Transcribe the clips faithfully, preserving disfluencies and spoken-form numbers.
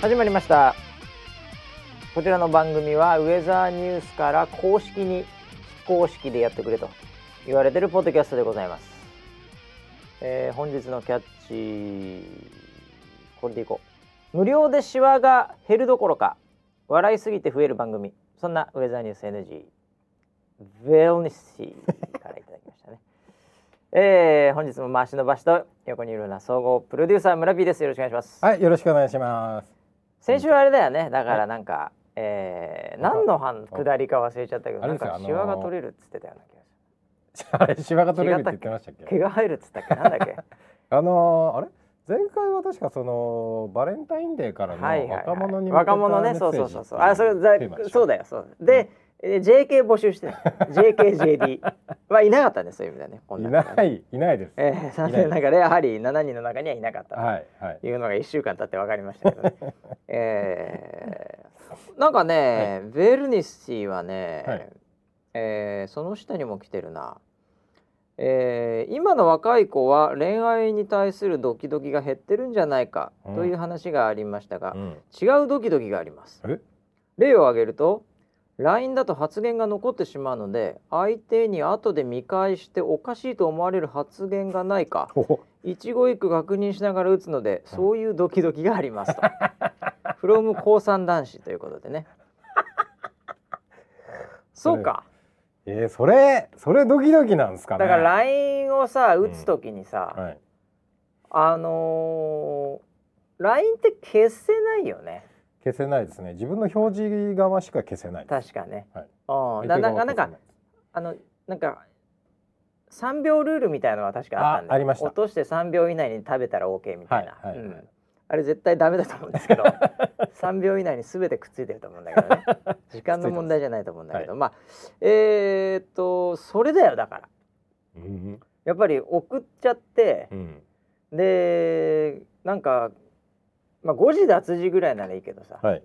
始まりました。こちらの番組はウェザーニュースから公式に非公式でやってくれと言われているポッドキャストでございます。えー、本日のキャッチ、これでいこう。無料でシワが減るどころか笑いすぎて増える番組、そんなウェザーニュース エヌジー ベルニッシーからいただきましたね。えー、本日も回しのばしと横にいるような総合プロデューサー村 P です。よろしくお願いします。はい、よろしくお願いします。先週あれだよね、だからなんか、はい、えー、何の下りか忘れちゃったけど、なんかシワが取れるっつってたような気がする。あれシワが取れるって言ってましたっけ？毛が入るっつったっけ？なんだっけ？あのー、あれ前回は確かそのバレンタインデーからの若者に向けたメッセージ、はいはいはい、若者ね、そうそうそうそう、あそれそうだよ、そうで、うん、ジェーケー 募集してる。ジェーケージェーディー はいなかったんです。そういう意味だね。いないいないです。えー、さんねんの中でやはりしちにんの中にはいなかったというのがいっしゅうかん経って分かりましたけどね。えー、なんかね、はい、ベルニッシーはね、はい、えー、その下にも来てるな。えー、今の若い子は恋愛に対するドキドキが減ってるんじゃないかという話がありましたが、うん、違うドキドキがあります。え例を挙げると ライン だと発言が残ってしまうので、相手に後で見返しておかしいと思われる発言がないか一語一句確認しながら打つので、そういうドキドキがありますと。フロム高三男子ということでね。そうか、えー、それそれドキドキなんですかね。だから ライン をさ打つときにさ、うん、はい、あのー、ライン って消せないよね。消せないですね。自分の表示側しか消せないです。確かね、はい、だなんかなんかあのなんかさんびょうルールみたいなのは確かあったんで、あ、ありました。落としてさんびょう以内に食べたら OK みたいな、はいはいはい、うん、あれ絶対ダメだと思うんですけどさんびょう以内に全てくっついてると思うんだけどね。時間の問題じゃないと思うんだけど、はい、まあえー、っとそれだよ。だから、うん、やっぱり送っちゃって、うん、でなんか、まあ、ごじ脱字ぐらいならいいけどさ、はい、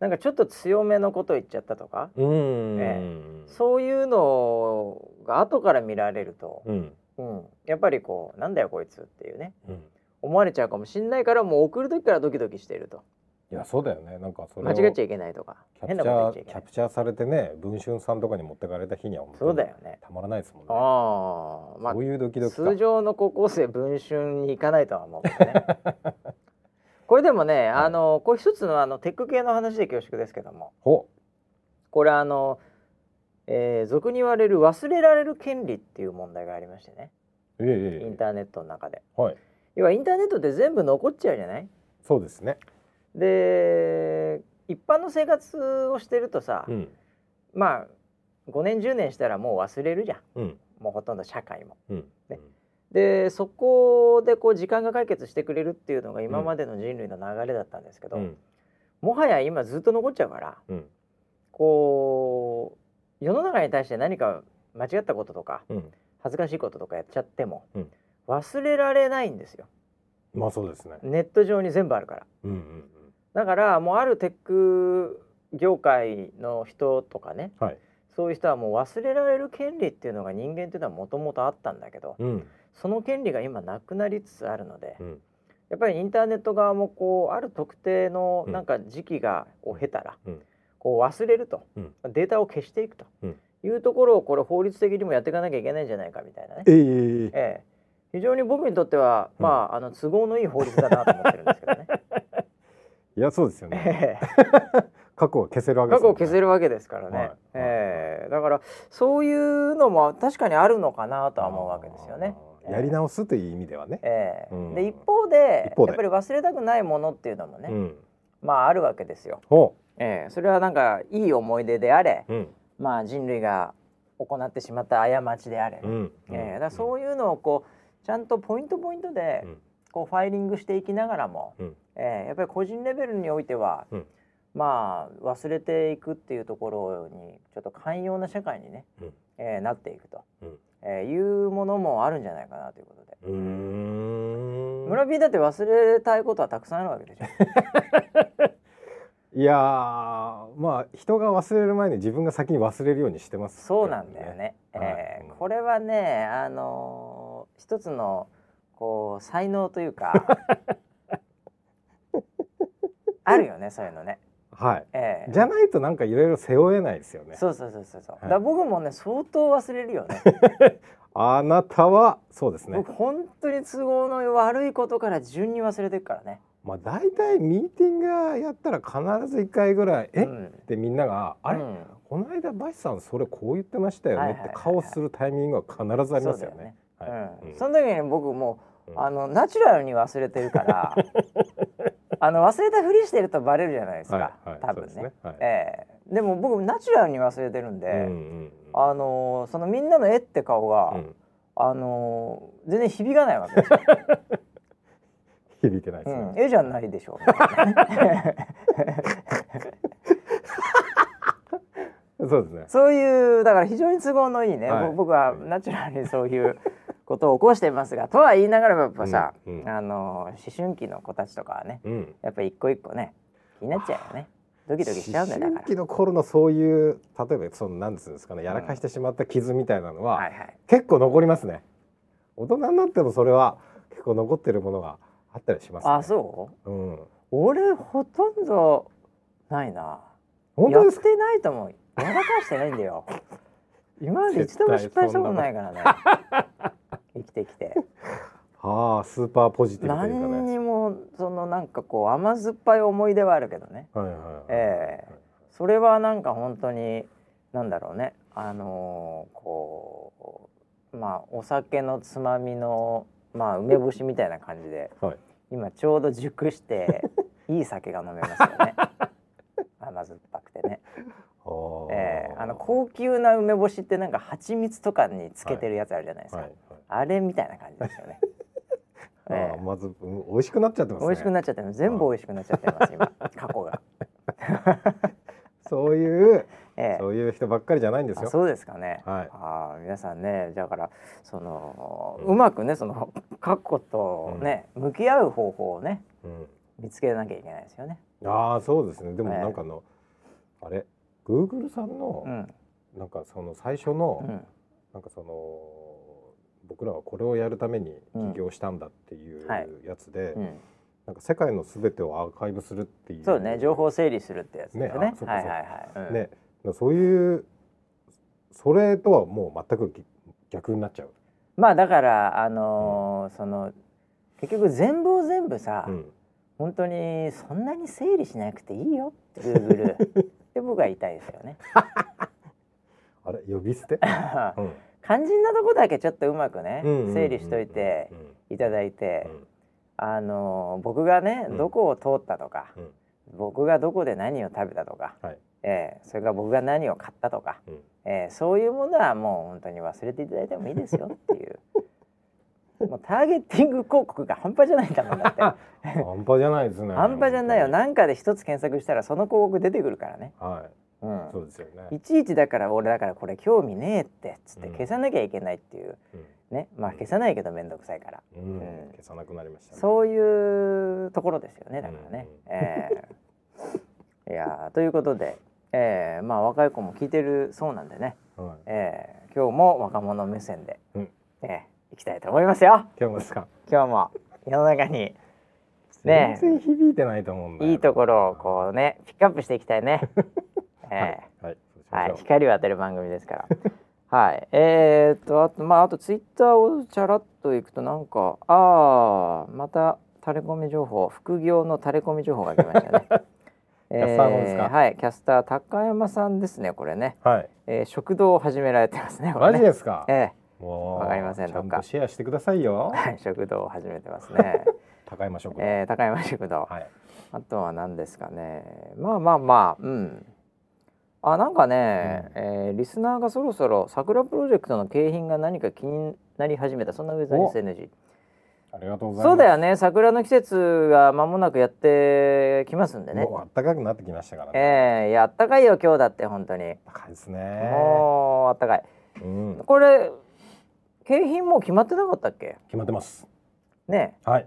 なんかちょっと強めのこと言っちゃったとか、うん、ね、そういうのが後から見られると、うんうん、やっぱりこうなんだよこいつっていうね、うん、思われちゃうかもしれないから、もう送る時からドキドキしていると。いやそうだよね。なんかそれを間違っちゃいけないとか変なこと言っちゃいけない。キャプチャーされてね、文春さんとかに持ってかれた日には本当にそうだよね、たまらないですもんね。ああ、まあこういうドキドキ通常の高校生文春に行かないとは思うけどね。これでもね、あのこれ一つのあのテック系の話で恐縮ですけども、ほこれあの、えー、俗に言われる忘れられる権利っていう問題がありましてね、えー、インターネットの中で、はい、要はインターネットって全部残っちゃうじゃない？そうですね。で、一般の生活をしてるとさ、うん、まあごねんじゅうねんしたらもう忘れるじゃん、うん、もうほとんど社会も、うんね、でそこでこう時間が解決してくれるっていうのが今までの人類の流れだったんですけど、うん、もはや今ずっと残っちゃうから、うん、こう世の中に対して何か間違ったこととか、うん、恥ずかしいこととかやっちゃっても、うん、忘れられないんですよ。まあそうですね。ネット上に全部あるから、うんうんうん、だからもうあるテック業界の人とかね、はい、そういう人はもう忘れられる権利っていうのが人間っていうのはもともとあったんだけど、うん、その権利が今なくなりつつあるので、うん、やっぱりインターネット側もこうある特定のなんか時期がを経たら、うん、こう忘れると、うん、データを消していくというところをこれ法律的にもやっていかなきゃいけないんじゃないかみたいなね、えーえー非常に僕にとっては、うん、まあ、あの都合のいい法律だなと思ってるんですけどね。いやそうですよね。過去を消せるわけです、ね、過去を消せるわけですからね、はい、えー、だからそういうのも確かにあるのかなとは思うわけですよね。やり直すという意味ではね、えーうん、で一方 で, 一方でやっぱり忘れたくないものっていうのもね、うん、まああるわけですよ。ほう、えー、それはなんかいい思い出であれ、うん、まあ人類が行ってしまった過ちであれ、うん、えー、だからそういうのをこうちゃんとポイントポイントでこうファイリングしていきながらも、うん、えー、やっぱり個人レベルにおいては、うん、まあ忘れていくっていうところにちょっと寛容な社会にね、うん、えー、なっていくと、うん、えー、いうものもあるんじゃないかなということで。うーん、村 P だって忘れたいことはたくさんあるわけでしょ。いやー、まあ人が忘れる前に自分が先に忘れるようにしてます、ね、そうなんだよね、はい、えー、これはね、あのー一つのこう才能というかあるよね、そういうのね。はい、えー、じゃないとなんかいろいろ背負えないですよね。そうそうそうそう、はい、だから僕もね相当忘れるよね。あなたはそうですね。僕本当に都合の悪いことから順に忘れてるからね。まあだいたいミーティングやったら必ずいっかいぐらい「えっ？」ってみんなが「あれ、うん、この間バシさんそれこう言ってましたよね」って顔するタイミングは必ずありますよね。その時に僕もう、うん、あのナチュラルに忘れてるからあの忘れたふりしてるとバレるじゃないですか、はいはい、多分ね。でも僕ナチュラルに忘れてるんで、あのそのみんなの「えっ？」って顔が、うん、あの全然響かないわけですよ。響いてないですね。うん、絵じゃないでしょう。そうですね。そういうだから非常に都合のいいね。はい、僕はナチュラルにそういうことを起こしていますが、とは言いながらやっぱさ、うんうん、あの思春期の子たちとかはね、うん、やっぱ一個一個ね気になっちゃうよね。ドキドキしちゃうんだから。思春期の頃のそういう例えばそのなんですかね、やらかしてしまった傷みたいなのは、うんはいはい、結構残りますね。大人になってもそれは結構残ってるものがあったりしますね。あ、そう。うん。俺ほとんどないな。本当ですか？やってないと思う。やらかしてないんだよ。今まで一度も失敗したことないからね。生きてきて。はあ、スーパーポジティブというかね。何にもそのなんかこう甘酸っぱい思い出はあるけどね。はいはいはい。ええ、それはなんか本当になんだろうね。あのー、こうまあお酒のつまみの。まあ梅干しみたいな感じで、はい、今ちょうど熟していい酒が飲めますよね。甘酸っぱくてね。えー、あの高級な梅干しってなんか蜂蜜とかにつけてるやつあるじゃないですか。はいはいはい、あれみたいな感じですよね。えー、あまず美味しくなっちゃってますね。美味しくなっちゃってます。全部美味しくなっちゃってます今。過去が。そういう、ええ、そういう人ばっかりじゃないんですよ。そうですかね。はい、あ皆さんね、だからその、うん、うまくねその過去とね、うん、向き合う方法をね、うん、見つけなきゃいけないですよね。ああそうですね。でもなんかあの、ええ、あれ Google さんの、うん、なんかその最初の、うん、なんかその僕らはこれをやるために起業したんだっていうやつで。うんはいうん、なんか世界のすべてをアーカイブするっていう、そうね、情報整理するってやつですよね。そういうそれとはもう全く逆になっちゃう。まあだからあのーうん、その結局全部を全部さ、うん、本当にそんなに整理しなくていいよって Google って僕は言いたいですよね。あれ呼び捨て？うん、肝心なとこだけちょっとうまくね整理しといていただいて。うんうん、あの僕がね、うん、どこを通ったとか、うん、僕がどこで何を食べたとか、はい、えー、それから僕が何を買ったとか、うん、えー、そういうものはもう本当に忘れていただいてもいいですよっていう。もうターゲティング広告が半端じゃないんだもんだって。半端じゃないですね。半端じゃないよ。なんかで一つ検索したらその広告出てくるからね。はい。うん。そうですよね。いちいちだから俺だからこれ興味ねえってつって消さなきゃいけないっていう。うんうんね、まあ消さないけど面倒くさいから、うんうん、消さなくなりましたね。そういうところですよね。だからね、うんうん、えー、いやということで、えー、まあ若い子も聞いてるそうなんでね、はい、えー、今日も若者目線で、うん、えー、いきたいと思いますよ。今日もですか？今日も世の中にね、全然響いてないと思うんだよ。いいところをこうねピックアップしていきたいね。光を当てる番組ですから。はい、えー、っとあとまああとツイッターをチャラッといくとなんかああまたタレコミ情報、副業のタレコミ情報が来ましたね。キャスターのですか？はい、キャスター高山さんですねこれね。はい、えー。食堂を始められてますねこれね。マジですか？ええー。わかりませんとか。ちゃんとシェアしてくださいよ。はい、食堂を始めてますね。高山食堂。えー、高山食堂。はい。あとは何ですかね。まあまあまあ、うん。あ、なんかね、うん、えー、リスナーがそろそろ桜プロジェクトの景品が何か気になり始めた、そんなウェザーニュース エヌジー。 ありがとうございます。そうだよね、桜の季節が間もなくやってきますんでね。もうあったかくなってきましたからね。えー、いやあったかいよ今日だって。本当にあったかいですね。もうあったかい、うん、これ景品もう決まってなかったっけ？決まってますね。はい、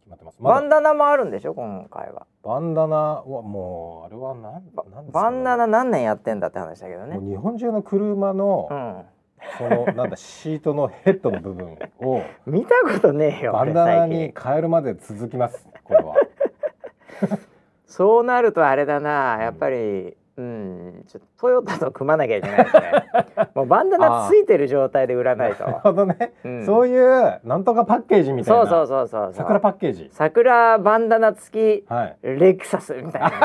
決まってます。まだバンダナもあるんでしょ今回は。バンダナはもうあれは何なんですか、ね、バンダナ何年やってんだって話だけどね。もう日本中の車の、うん、そのなんだシートのヘッドの部分を見たことねえよ。バンダナに変えるまで続きますこれは。そうなるとあれだな、やっぱり、うん、ちょっとトヨタと組まなきゃいけないですね。もうバンダナついてる状態で売らないと。なるほどね、うん、そういうなんとかパッケージみたいな。そうそうそうそう、桜パッケージ、桜バンダナ付き、はい、レクサスみたいなね。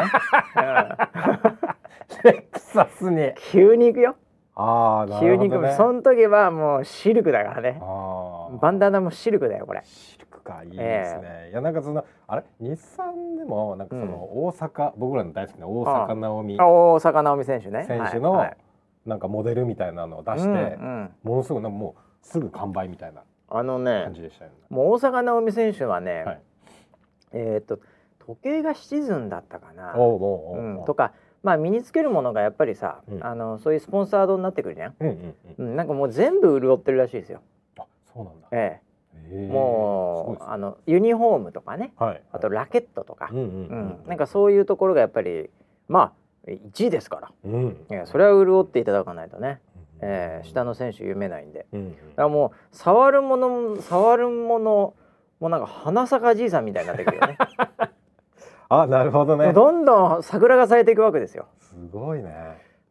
うん、レクサスに急に行くよ。あー、なるほどね、急に行く。その時はもうシルクだからね。あ、バンダナもシルクだよこれ。シルクか、いいですね、えー、いやなんかそのあれ日産でもなんかその大阪、うん、僕らの大好きな大阪直美、大阪直美選手ね、選手の、はいはい、なんかモデルみたいなのを出して、うんうん、ものすごいなんかもうすぐ完売みたいな感じでしたよね。あのね、もう大阪直美選手はね、はい、えっと時計がシチズンだったかな、おうおうおう、うん、とか、まあ、身につけるものがやっぱりさ、うん、あのそういうスポンサードになってくるじゃん、うんうんうんうん、なんかもう全部潤ってるらしいですよ。あ、そうなんだ、ええ、もうあのユニフォームとかね、はいはい、あとラケットとか、なんかそういうところがやっぱりまあいちいですから、うん、いやそれは潤っていただかないとね、うん、えー、下の選手読めないんで、うん、だからもう触るものも触るものもなんか花咲かじいさんみたいになってくるよね。あ、なるほどね。どんどん桜が咲いていくわけですよ。すごいね。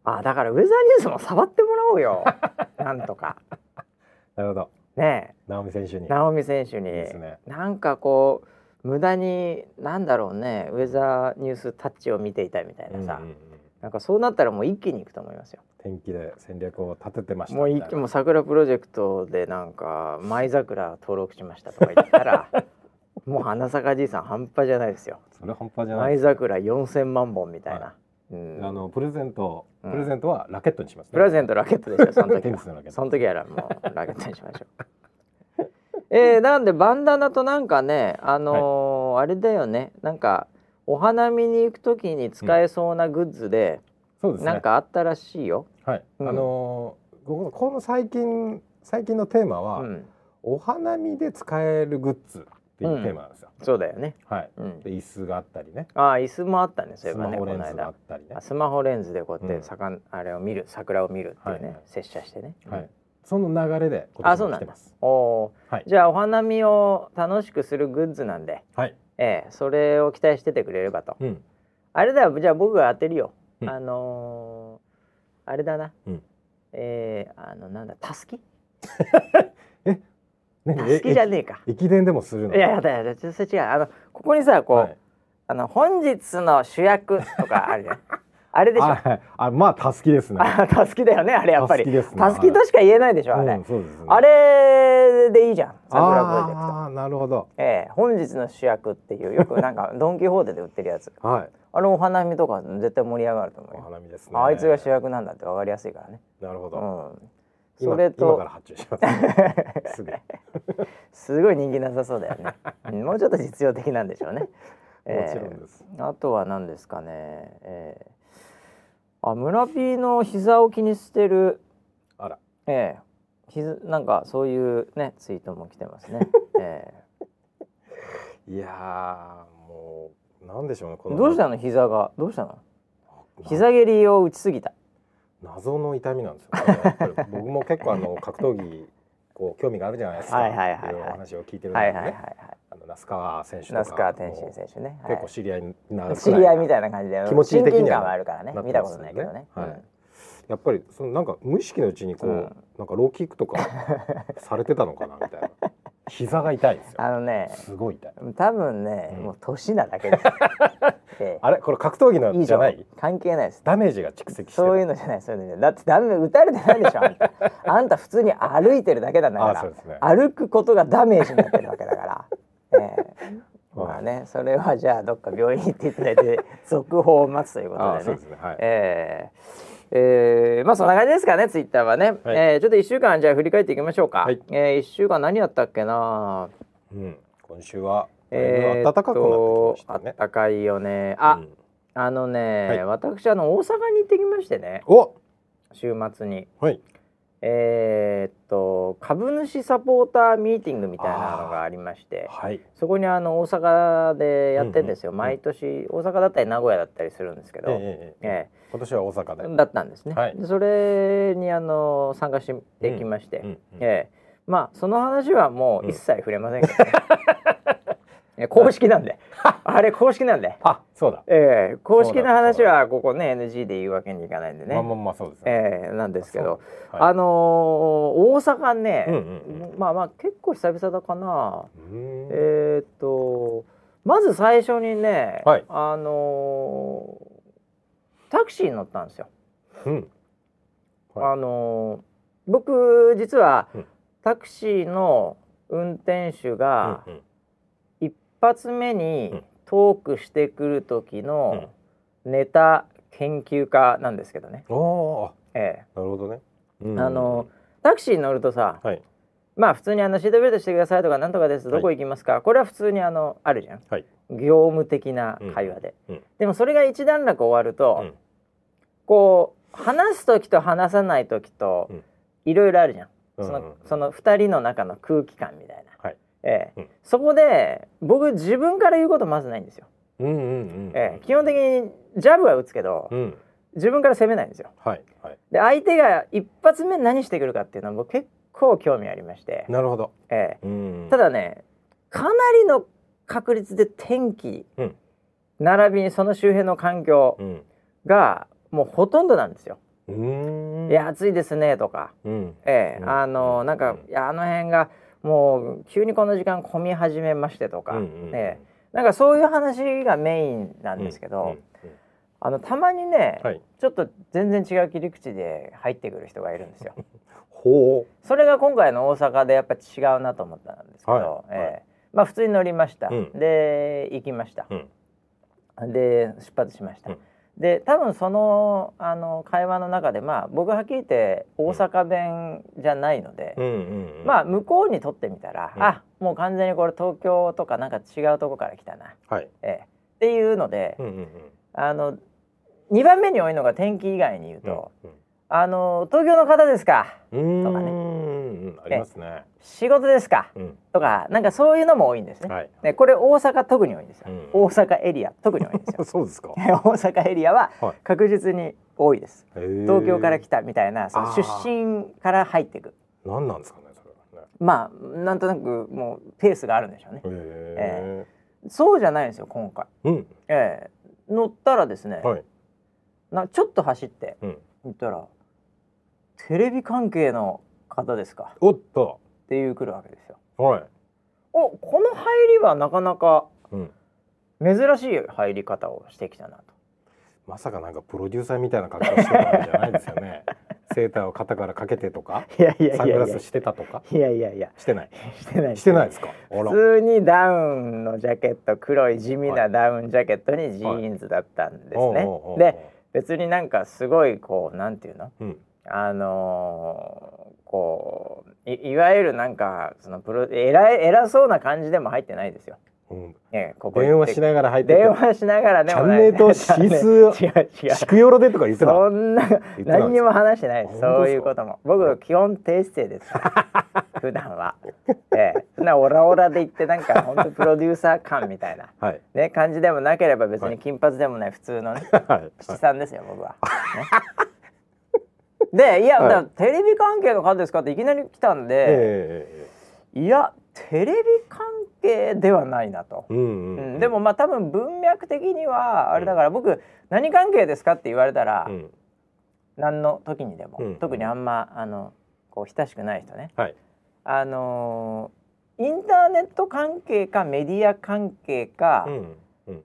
あ、だからウェザーニュースも触ってもらおうよ。なんとか。なるほど。ねえ。直美選手に。直美選手に。いいですね。なんかこう無駄になんだろうね、ウェザーニュースタッチを見ていたみたいなさ。うんうんうん、なんかそうなったらもう一気にいくと思いますよ。天気で戦略を立ててました。もう一気、もう桜プロジェクトでなんか舞桜登録しましたとか言ったら。もう花咲かじいさん半端じゃないですよ。それ半端じゃない。舞桜よんせんまんぼんみたいな、はい、うん、あのプレゼント、プレゼントはラケットにしますね、うん、プレゼントラケットでしょその時は。その時はもうラケットにしましょう。えー、なんでバンダナとなんかね、あのーはい、あれだよね、なんかお花見に行く時に使えそうなグッズで、うん、そうですね、なんかあったらしいよ、はい、うん、あのー、この最近最近のテーマは、うん、お花見で使えるグッズっていうテーマなんですよ。うん、そうだよね。はい。うん、で椅子があったりね。ああ、椅子もあったね。そういえばね、この間。スマホレンズでこうやってさか、うん、あれを見る、桜を見るっていうね、はいはい、接写してね。はい。うん、その流れで今年も来てます。あ、そうなんです。おお、はい。じゃあお花見を楽しくするグッズなんで。はい。ええ、それを期待しててくれればと。うん、あれだよ、じゃあ僕が当てるよ。うん、あのー、あれだな。うん、ええー、あのなんだ、たすき？え？好きじゃねえか。駅伝でもするの。いやいやだよ、ちょっと違う。あのここにさ、こう、はい、あの本日の主役とかあるじゃん。あれでしょ。あ、あ、まあタスキですね。タスキだよね、あれやっぱり。タスキとしか言えないでしょ、はい、あれ、うん、そうですね。あれでいいじゃん。桜プロジェクト。ああ、なるほど。ええー、本日の主役っていう、よくなんかドンキホーテで売ってるやつ。はい。あれお花見とか絶対盛り上がると思う。お花見ですね。あいつが主役なんだって分かりやすいからね。なるほど。うん。それと今から発注します。すぐ。すごい人気なさそうだよね。もうちょっと実用的なんでしょうね。もちろんです。えー、あとは何ですかね。えー、あ、村 P の膝を気にしてる。あら。ええー、ひず、なんかそういうねツイートも来てますね。えー、いやー、もうなんでしょうね、この。どうしたの、膝がどうしたの？膝蹴りを打ちすぎた。謎の痛みなんですよ。やっぱり僕も結構あの格闘技こう興味があるじゃないですか。はいはいはい、はい、話を聞いてるんでね。はいはいはい、はい、あの那須川選手とか、那須川天心選手ね。結構知り合いになる。知り合いみたいな感じで。気持ち的にはあるからね。見たことないけどね。はい。やっぱりそのなんか無意識のうちにこう、うん、なんかローキックとかされてたのかなみたいな。膝が痛いんですよ。あのね。すごい痛い。多分ね、うん、もう年なだけです。あれ、これ格闘技のじゃない？関係ないです。ダメージが蓄積してる。そういうのじゃない、そういうのじゃない。だってダメ、打たれてないでしょ。あんた、あんた普通に歩いてるだけだから。あ、そうですね。歩くことがダメージになってるわけだから。ねえ、まあね、それはじゃあどっか病院行っていただいて続報を待つということでね。あ、そうですね。はい。えーえー、まあそんな感じですかね、ツイッターはね、はい、えー、ちょっといっしゅうかんじゃあ振り返っていきましょうか、はい、えー、いっしゅうかん何やったっけな、うん、今週は暖かくなってきましたね。暖かいよね。あ、うん、あのね、はい、私あの大阪に行ってきましてね、お週末に、はい、えー、っと株主サポーターミーティングみたいなのがありまして、はい、そこにあの大阪でやってんですよ、うんうんうん、毎年大阪だったり名古屋だったりするんですけど、えーえー、今年は大阪でだったんですね、はい、でそれにあの参加してきまして、うんうんうん、えー、まあその話はもう一切触れませんけどね、うん公式なんであれ公式なんであ、そうだ、えー、公式な話はここね エヌジー で言うわけにいかないんでね、まあまあまあそうですね、えー、なんですけど あ,、はい、あのー、大阪ね、まあまあ結構久々だかな、えっとまず最初にね、はい、あのー、タクシーに乗ったんですよ、うんはい、あのー、僕実は、うん、タクシーの運転手が、うんうん一発目にトークしてくる時のネタ研究家なんですけどね。ああ、ええ、なるほどね。うん、あのタクシーに乗るとさ、はい、まあ普通にあのシートベルトしてくださいとかなんとかです、どこ行きますか、はい、これは普通にあのあるじゃん、はい、業務的な会話で、うんうん、でもそれが一段落終わると、うん、こう話す時と話さない時といろいろあるじゃん、うん、その、そのふたりの中の空気感みたいな。はいええうん、そこで僕自分から言うことまずないんですよ。基本的にジャブは打つけど、うん、自分から攻めないんですよ、はいはい、で相手が一発目何してくるかっていうのは僕結構興味ありまして。なるほど、ええうん、ただねかなりの確率で天気、うん、並びにその周辺の環境がもうほとんどなんですよ。うんいや暑いですねとか、うんええうん、あのなんか、うん、いやあの辺がもう急にこの時間混み始めましてとか、うんうんえー、なんかそういう話がメインなんですけど、うんうんうん、あのたまにね、はい、ちょっと全然違う切り口で入ってくる人がいるんですよ。ほう。それが今回の大阪でやっぱ違うなと思ったんですけど、はいえー、まあ普通に乗りました、うん、で行きました、うん、で出発しました、うん、で多分そ の, あの会話の中でまあ僕はっきり言って大阪弁じゃないので、うんうんうん、まあ向こうにとってみたら、うん、あもう完全にこれ東京とかなんか違うとこから来たな、はいええっていうので、うんうんうん、あのにばんめに多いのが天気以外に言うと、うんうん、あの東京の方ですかとかね、うんありますね、仕事ですか、うん、とかなんかそういうのも多いんですね、はい、でこれ大阪特に多いんですよ、うん、大阪エリア特に多いんですよ。そうですか。大阪エリアは確実に多いです、はい、東京から来たみたいなその出身から入っていくなんなんですかねそれはね。まあなんとなくもうペースがあるんでしょうね、えー、そうじゃないんですよ今回、うんえー、乗ったらですね、はい、なちょっと走って行ったら、うんテレビ関係の方ですかおっとっていう来るわけですよ、はい、おこの入りはなかなか珍しい入り方をしてきたなと、うん、まさかなんかプロデューサーみたいな格好してるわけじゃないですよね。セーターを肩からかけてとかいやいやいやいやサングラスしてたとかいやいやいやしてないしてないしてないですか。普通にダウンのジャケット黒い地味なダウンジャケットにジーンズだったんですね、はい、で別になんかすごいこうなんていうの、うんあのー、こう い, いわゆるなんかそのプロ偉い偉そうな感じでも入ってないですよ、うんえー、ここ電話しながら入って電話しながらでもない、ね、チャンネルとシスシクヨロでとか言ってたそんな何にも話してないです。そういうことも僕基本低姿勢です普段は、えー、そんなオラオラで言ってなんか本当プロデューサー感みたいな、はいね、感じでもなければ別に金髪でもない普通のね、はい、七三ですよ僕は、ねでいや、はい、だテレビ関係の方ですかっていきなり来たんで、えー、いやテレビ関係ではないなと、うんうんうんうん、でもまあ多分文脈的にはあれだから、うん、僕何関係ですかって言われたら、うん、何の時にでも、うん、特にあんまあのこう親しくない人ね、はい、あのインターネット関係かメディア関係か、うんうん、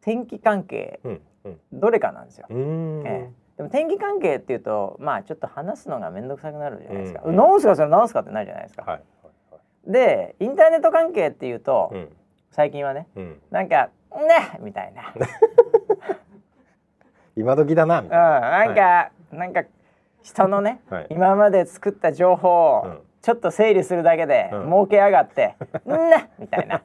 天気関係、うんうん、どれかなんですよ。うんえーでも天気関係っていうとまあちょっと話すのが面倒くさくなるじゃないですか、うん、なんすかそれなんすかってないじゃないですか、はいはい、でインターネット関係っていうと、うん、最近はね、うん、なんかねみたいな今時だなみたいな、うん、なんか、はい、なんか人のね、はい、今まで作った情報をちょっと整理するだけで、うん、儲けやがってねみたいな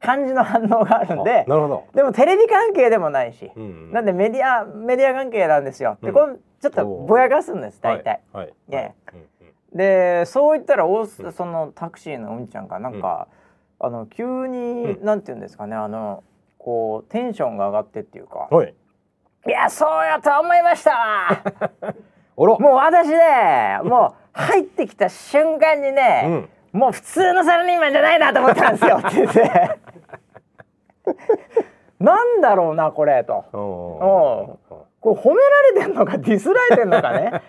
感じの反応があるんで、なるほど。でもテレビ関係でもないし、うんうん、なんでメディアメディア関係なんですよ。で、うん、このちょっとぼやかすんです大体。はいはいねうん、でそう言ったらおそのタクシーのうんちゃんがなんか、うん、あの急に、うん、なんていうんですかねあのこうテンションが上がってっていうか。はい、いやそうやと思いました。おろもう私ねもう入ってきた瞬間にね。うんもう普通のサラリーマンじゃないなと思ったんですよって言ってなんだろうなこれと、これ褒められてんのかディスられてんのかね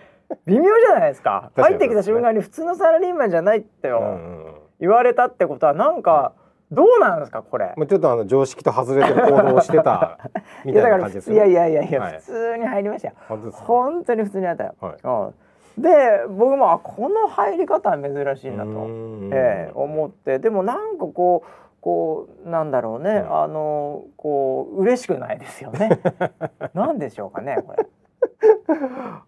微妙じゃないですか。入ってきた瞬間に普通のサラリーマンじゃないって言われたってことはなんかどうなんですかこれ。ちょっとあの常識と外れてる行動をしてたみたいな感じですよね。いやいやいやいや、はい、普通に入りましたよ。本当に普通に入ったよ、はい。で僕もあこの入り方は珍しいなと、えー、思って、でもなんかこうこうなんだろうね、うん、あのこう嬉しくないですよね。なんでしょうかねこれ。あ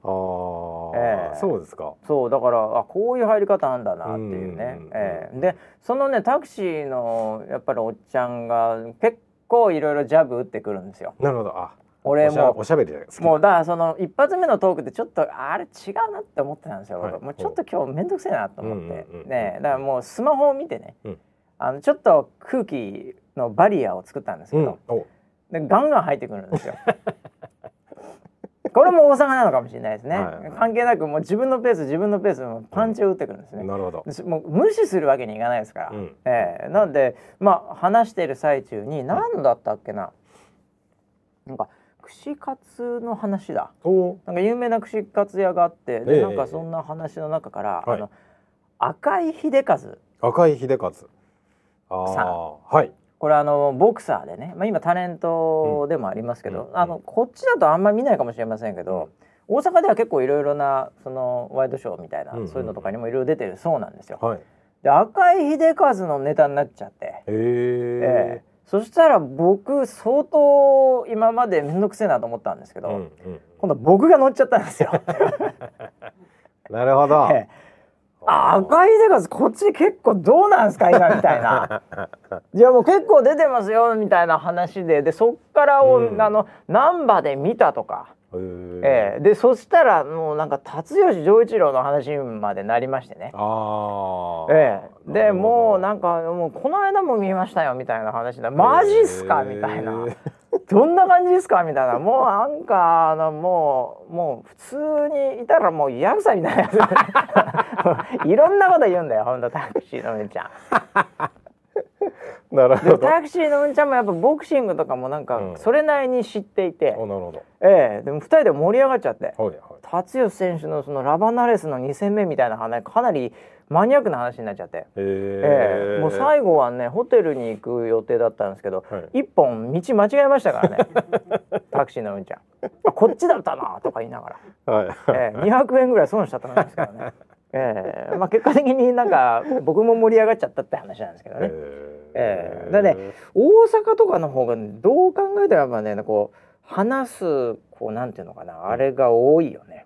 あ、えー、そうですか。そうだからあこういう入り方なんだなっていうね。えー、でそのねタクシーのやっぱりおっちゃんが結構いろいろジャブ打ってくるんですよ。なるほど。あ俺もおしゃべりじゃないですか。もうだからその一発目のトークでちょっとあれ違うなって思ってたんですよ。はい、もうちょっと今日めんどくせえなと思って、うんうんうん、ねだからもうスマホを見てね。うん、あのちょっと空気のバリアを作ったんですけど、うん、でガンガン入ってくるんですよ。これも大阪なのかもしれないですね、はい、関係なくもう自分のペース自分のペースのパンチを打ってくるんですね、うん、なるほど。もう無視するわけにいかないですから、うん、えー、なので、まあ、話している最中に何だったっけな、うん、なんか串カツの話だ。なんか有名な串カツ屋があってで、えー、なんかそんな話の中から、はい、あの赤井英和赤井英和さん、はい、これあのボクサーでね、まあ、今タレントでもありますけど、うん、あのこっちだとあんまり見ないかもしれませんけど、うん、大阪では結構いろいろなそのワイドショーみたいな、うん、そういうのとかにもいろいろ出てるそうなんですよ、はい、で赤井英和のネタになっちゃって、へー、えー、そしたら僕相当今までめんどくせえなと思ったんですけど、うんうん、今度僕が乗っちゃったんですよ。なるほど、えーあ赤井英和こっち結構どうなんすか今みたいな。いやもう結構出てますよみたいな話で、でそっからを、うん、あの難波で見たとか、ええ、でそしたらもうなんか辰吉丈一郎の話までなりましてね。あ、ええ、でもうなんかもうこの間も見ましたよみたいな話だ。マジっすかみたいな。どんな感じですかみたいな。もうなんかあのもうもう普通にいたらもうヤクザみたいなやつ。いろんなこと言うんだよ本当タクシーのうんちゃん。なるほど。タクシーのうんちゃんもやっぱボクシングとかもなんかそれなりに知っていて、うん、なるほど、ええ、でもふたりで盛り上がっちゃって、はいはい、辰吉選手のそのラバナレスのに戦目みたいな話かなりマニアックな話になっちゃって、ええ、もう最後はねホテルに行く予定だったんですけど、はい、いっぽん道間違えましたからね。タクシーのうんちゃんこっちだったなとか言いながら、はい、ええ、にひゃくえんぐらい損しちゃったんですからね。えーまあ、結果的になんか僕も盛り上がっちゃったって話なんですけどね。えーえー、だからね大阪とかの方がどう考えてもやっぱねこう話すこうなんていうのかなあれが多いよね。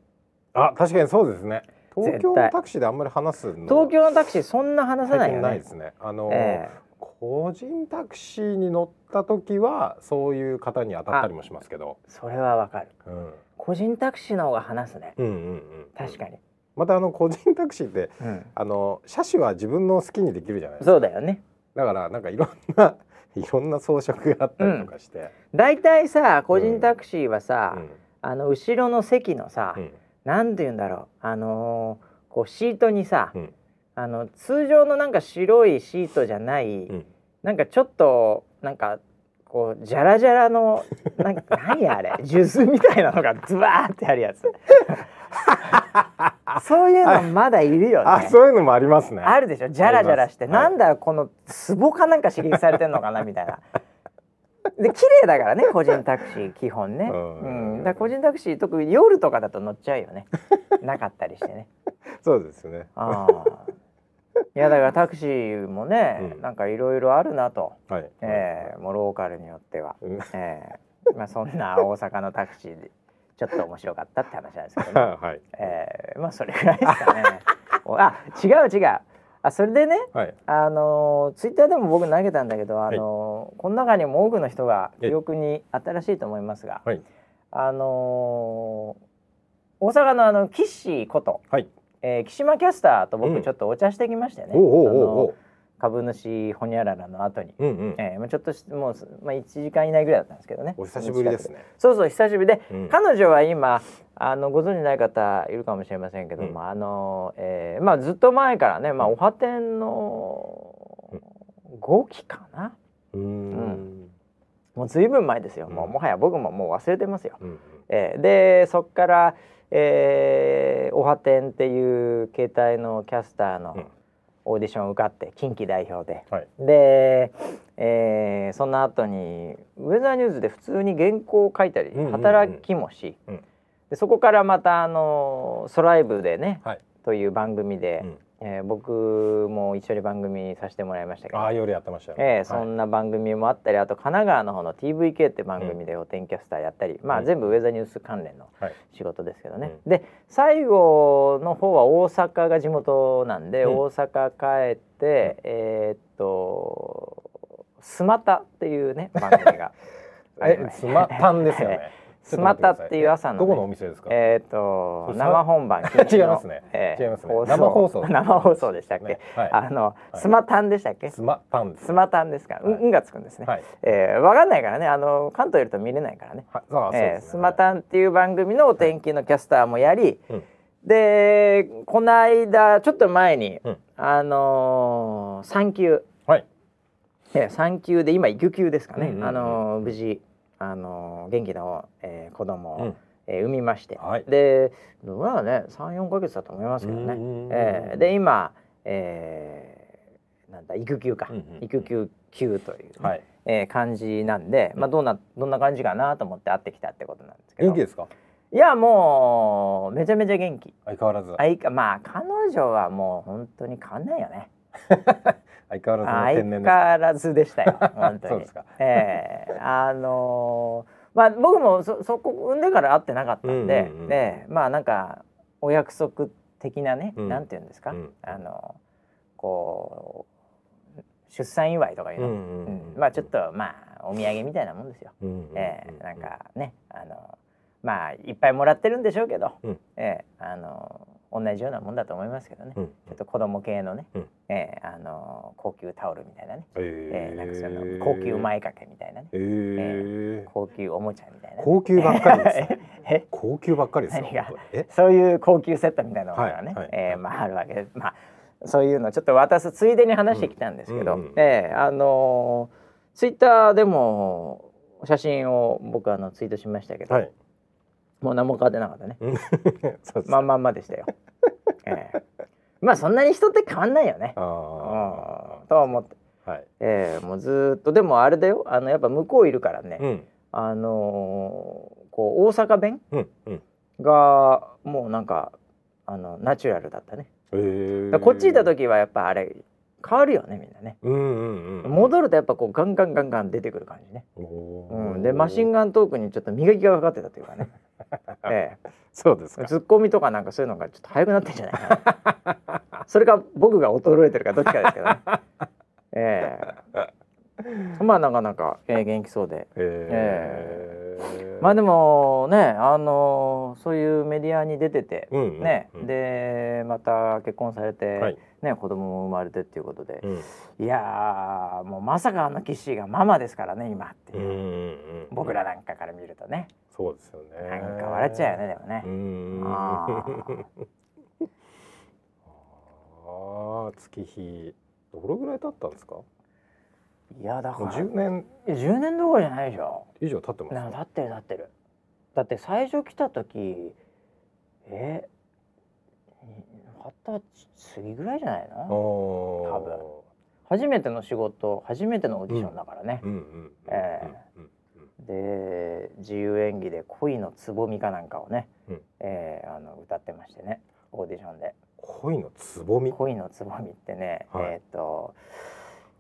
あ確かにそうですね。東京のタクシーであんまり話すの東京のタクシーそんな話さないよね。ないですね。あのーえー、個人タクシーに乗った時はそういう方に当たったりもしますけど。それはわかる、うん。個人タクシーの方が話すね。うんうんうん、確かに。またあの個人タクシーって、うん、あの車種は自分の好きにできるじゃないですか。そうだよね。だからなんかいろんないろんな装飾があったりとかして、うん、だいたいさ個人タクシーはさ、うん、あの後ろの席のさ、うん、なんていうんだろうあのー、こうシートにさ、うん、あの通常のなんか白いシートじゃない、うん、なんかちょっとなんかこうジャラジャラのなんか何あれジュースみたいなのがズワーってあるやつ。そういうのまだいるよね。あ、そういうのもありますね。あるでしょ。ジャラジャラして、はい、なんだこのツボかなんか刺激されてんのかなみたいな。で綺麗だからね個人タクシー基本ね。うん、だから個人タクシー特に夜とかだと乗っちゃうよね。なかったりしてね。そうですね。ああ。いやだからタクシーもね、うん、なんかいろいろあるなと、はい、えー、もうローカルによっては、うん、えーまあ、そんな大阪のタクシーでちょっと面白かったって話なんですけどね。はい、えー、まあそれぐらいですかね。あ違う違うあそれでね、はい、あのツイッターでも僕投げたんだけどあの、はい、この中にも多くの人が記憶に新しいと思いますが、はい、あの大阪のあのキッシーこと、はい、えー、木島キャスターと僕ちょっとお茶してきましたよね、うん、おうおうおうおう株主ホニャララの後に、うんうん、えー、ちょっともう、まあ、いちじかん以内ぐらいだったんですけどね。お久しぶりですね。そうそう久しぶりで、うん、彼女は今あのご存じない方いるかもしれませんけども、うん、あのえーまあ、ずっと前からね、まあ、おはてんのごきかな、うん、うん、もう随分前ですよ、うん、もうもはや僕ももう忘れてますよ、うんうんえー、でそこから、えー、おはてんっていう携帯のキャスターのオーディションを受かって近畿代表で、はい、で、えー、その後にウェザーニューズで普通に原稿を書いたり働きもし、うんうんうん、でそこからまたあのソライブでね、はい、という番組で、うんえー、僕も一緒に番組させてもらいましたけど、あ夜やってましたね、えーはい、そんな番組もあったり、あと神奈川の方の ティーブイケー って番組でお天キャスターやったり、うん、まあ全部ウェザーニュース関連の仕事ですけどね、はい、で最後の方は大阪が地元なんで、うん、大阪帰って、うん、えー、っとスマタっていうね番組があります。え、スマタンですよね。スマタっていう朝の、ね、どこのお店ですか？えっ、ー、と生本番違いますね。えー、違いますね。生放送生放送でしたっけ？ねはい、あの、はい、スマタンでしたっけ？スマタンです。スマタンですから、はい、運がつくんですね。はいえー、わかんないからね、あの関東いると見れないからね。はい、ああそうですね、えー、スマタンっていう番組のお天気のキャスターもやり、はいうん、でこの間ちょっと前に、うん、あのー、産休、はいえー、産休で今育休ですかね。うんうんうん、あのー、無事。あの元気な、えー、子供を、うんえー、産みまして、はい、でどうやらね さん、よんかげつだと思いますけどね、えー、で今、えー、なんだ育休か、うんうん、育休休という、ねはいえー、感じなんで、まあ、どんなどんな感じかなと思って会ってきたってことなんですけど。元気ですか？いやもうめちゃめちゃ元気。相変わらずあいまあ彼女はもう本当に変わんないよね。相変わらずの天然です。相変わらずでしたよ本当に。そうですか。えー、あのー、まあ僕も そ, そこ産んでから会ってなかったんで、うんうんうんね、まあなんかお約束的なね、うん、なんていうんですか、うん、あのこう出産祝いとかいうの、うんうんうん、まあちょっとまあお土産みたいなもんですよ。うんうんえー、なんかねあのまあいっぱいもらってるんでしょうけど、うんえー、あのー。同じようなもんだと思いますけどね、うん、ちょっと子供系のね、うんえーあのー、高級タオルみたいなね、えーえー、なんかその高級前掛けみたいなね、えーえー、高級おもちゃみたいな、ね、高級ばっかりですえ高級ばっかりですよ。えそういう高級セットみたいなものがね、はいはいえーまあ、あるわけで、まあ、そういうのちょっと渡すついでに話してきたんですけど、うんうんうんえーあのー、ツイッターでも写真を僕あのツイートしましたけど、はいもう何も変わってなかったねそうそうまあまあまあでしたよ、えー、まあそんなに人って変わんないよねあとは思って、はいえー、もうずっとでもあれだよあのやっぱ向こういるからね、うん、あのー、こう大阪弁、うんうん、がもうなんかあのナチュラルだったね、えー、こっちいた時はやっぱあれ変わるよねみんなね、うんうんうん、戻るとやっぱこうガンガンガンガン出てくる感じね、うん、でマシンガントークにちょっと磨きがかかってたというかねええ、そうですか。ツッコミとかなんかそういうのがちょっと早くなってんじゃないかなそれか僕が衰えてるかどっちかですけどねええ、まあなかなか、えー、元気そうで、えーえー、まあでもねあのそういうメディアに出てて、うんうんうん、ねでまた結婚されて、はいね、子供も生まれてっていうことで、うん、いやもうまさかあのキッシーがママですからね今っていう、うんうんうん、僕らなんかから見るとねそうですよね。なんか笑っちゃうよねでもね。うんああ月日どれぐらい経ったんですか？いやだからじゅうねんじゅうねんどころじゃないでしょ。以上経ってます、ね。経ってる経ってる。だって最初来た時え二十歳過ぎぐらいじゃないの？多分初めての仕事初めてのオーディションだからね。うんうんうんえーうんで自由演技で恋のつぼみかなんかをね、うんえー、あの歌ってましてねオーディションで恋のつぼみ恋のつぼみってね、はい、えっ、ー、と、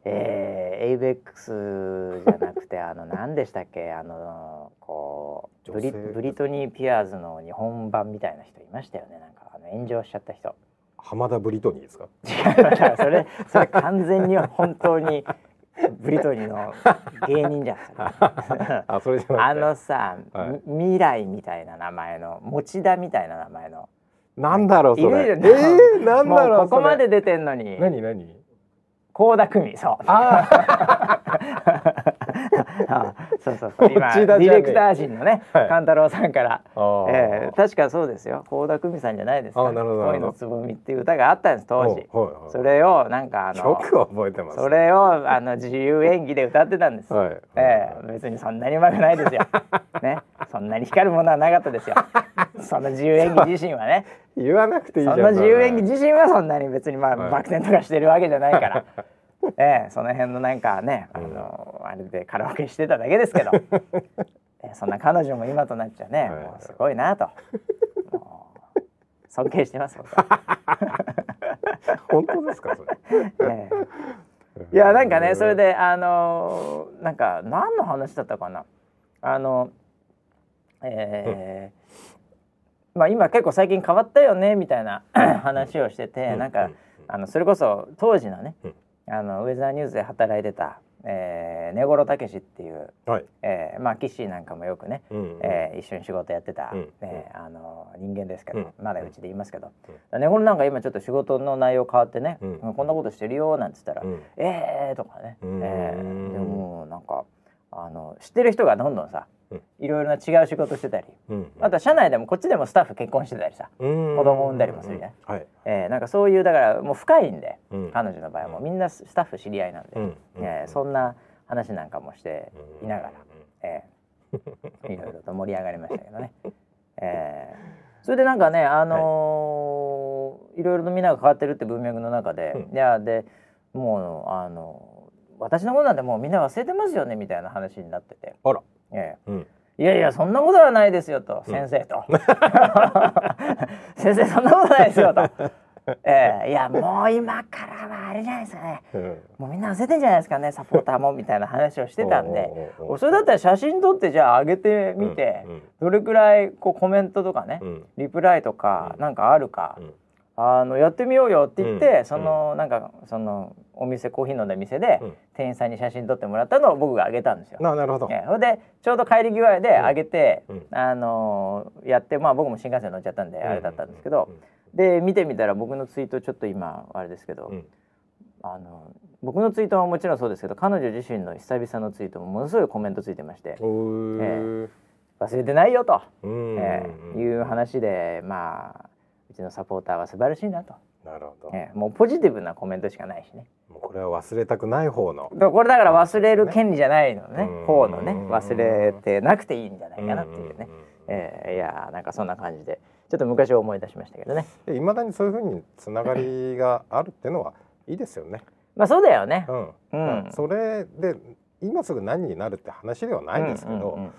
えー、エイベックスじゃなくてあの何でしたっけあのこう ブ, リブリトニー・ピアーズの日本版みたいな人いましたよねなんかあの炎上しちゃった人浜田ブリトニーですか？違うそれそれ完全に本当にブリトニーの芸人じゃんあ, それじゃあのさ、はい、未来みたいな名前の持田みたいな名前のなんだろうそれいるいる、えー、なんだろうもうここまで出てんのに何何？倖田來未そうあそうそうそう、今ディレクター陣のね、勘太郎さんから、えー、確かそうですよ、倖田來未さんじゃないですか、ね、恋のつぼみっていう歌があったんです当時。それをなんかあの曲を覚えてます、ね、それをあの自由演技で歌ってたんです、はい、えー、別にそんなに上手くないですよね、そんなに光るものはなかったですよその自由演技自身はね言わなくていいじゃん。その自由演技自身はそんなに別にまあ、はい、バク転とかしてるわけじゃないからええ、その辺のなんかね、あの、うん、あれでカラオケしてただけですけど、ええ、そんな彼女も今となっちゃね、もうすごいなともう尊敬してます本当ですかそれ、ええ、いやなんかね、それであのなんか何の話だったかな、あの、えーうん、まあ今結構最近変わったよねみたいな話をしてて、うん、なんか、うん、あのそれこそ当時のね、うん、あのウェザーニュースで働いてた、えー、根頃武っていう、はい、えーまあ、キッシーなんかもよくね、うんうん、えー、一緒に仕事やってた、うんうん、えー、あの人間ですけど、うんうん、まだうちで言いますけど、根頃、うん、なんか今ちょっと仕事の内容変わってね、うんうん、こんなことしてるよなんて言ったら、うん、えーとかね、うん、えー、でもなんかあの知ってる人がどんどんさ、いろいろな違う仕事してたり、うんうん、あとは社内でもこっちでもスタッフ結婚してたりさ、子供産んだりもするじゃない、はい、えー、なんかそういうだからもう深いんで、うん、彼女の場合はもうみんなスタッフ知り合いなんで、うんうん、えー、そんな話なんかもしていながら、えー、いろいろと盛り上がりましたけどね、えー、それでなんかね、あのーはい、いろいろとみんなが変わってるって文脈の中で、うん、いやでもうあの私のことなんてもうみんな忘れてますよねみたいな話になってて、あら、ええ、うん、いやいやそんなことはないですよと、うん、先生と先生そんなことないですよとええ、いやもう今からはあれじゃないですかね、うん、もうみんな焦ってんじゃないですかねサポーターもみたいな話をしてたんでそれだったら写真撮ってじゃあ上げてみて、うんうん、どれくらいこうコメントとかね、うん、リプライとかなんかあるか、うん、あのやってみようよって言って、うん、そのなんかそのお店コーヒー飲んだ店で、うん、店員さんに写真撮ってもらったのを僕があげたんですよ。な、なるほど。えー、それでちょうど帰り際であげて、うん、あのー、やって、まあ、僕も新幹線乗っちゃったんであれだったんですけど、うんうん、で見てみたら僕のツイートちょっと今あれですけど、うん、あの僕のツイートはもちろんそうですけど彼女自身の久々のツイートもものすごいコメントついてまして、えー、忘れてないよと、えー、いう話で、まあうちのサポーターは素晴らしいなと。なるほど、ええ、もうポジティブなコメントしかないしね。もうこれは忘れたくない方の。これだから忘れる権利じゃないのね。方のね、忘れてなくていいんじゃないかなっていうね。えー、いやなんかそんな感じでちょっと昔を思い出しましたけどね。いまだにそういう風につながりがあるっていうのはいいですよね。まあそうだよね。うん。うん、それで今すぐ何になるって話ではないんですけど。うんうんうんうん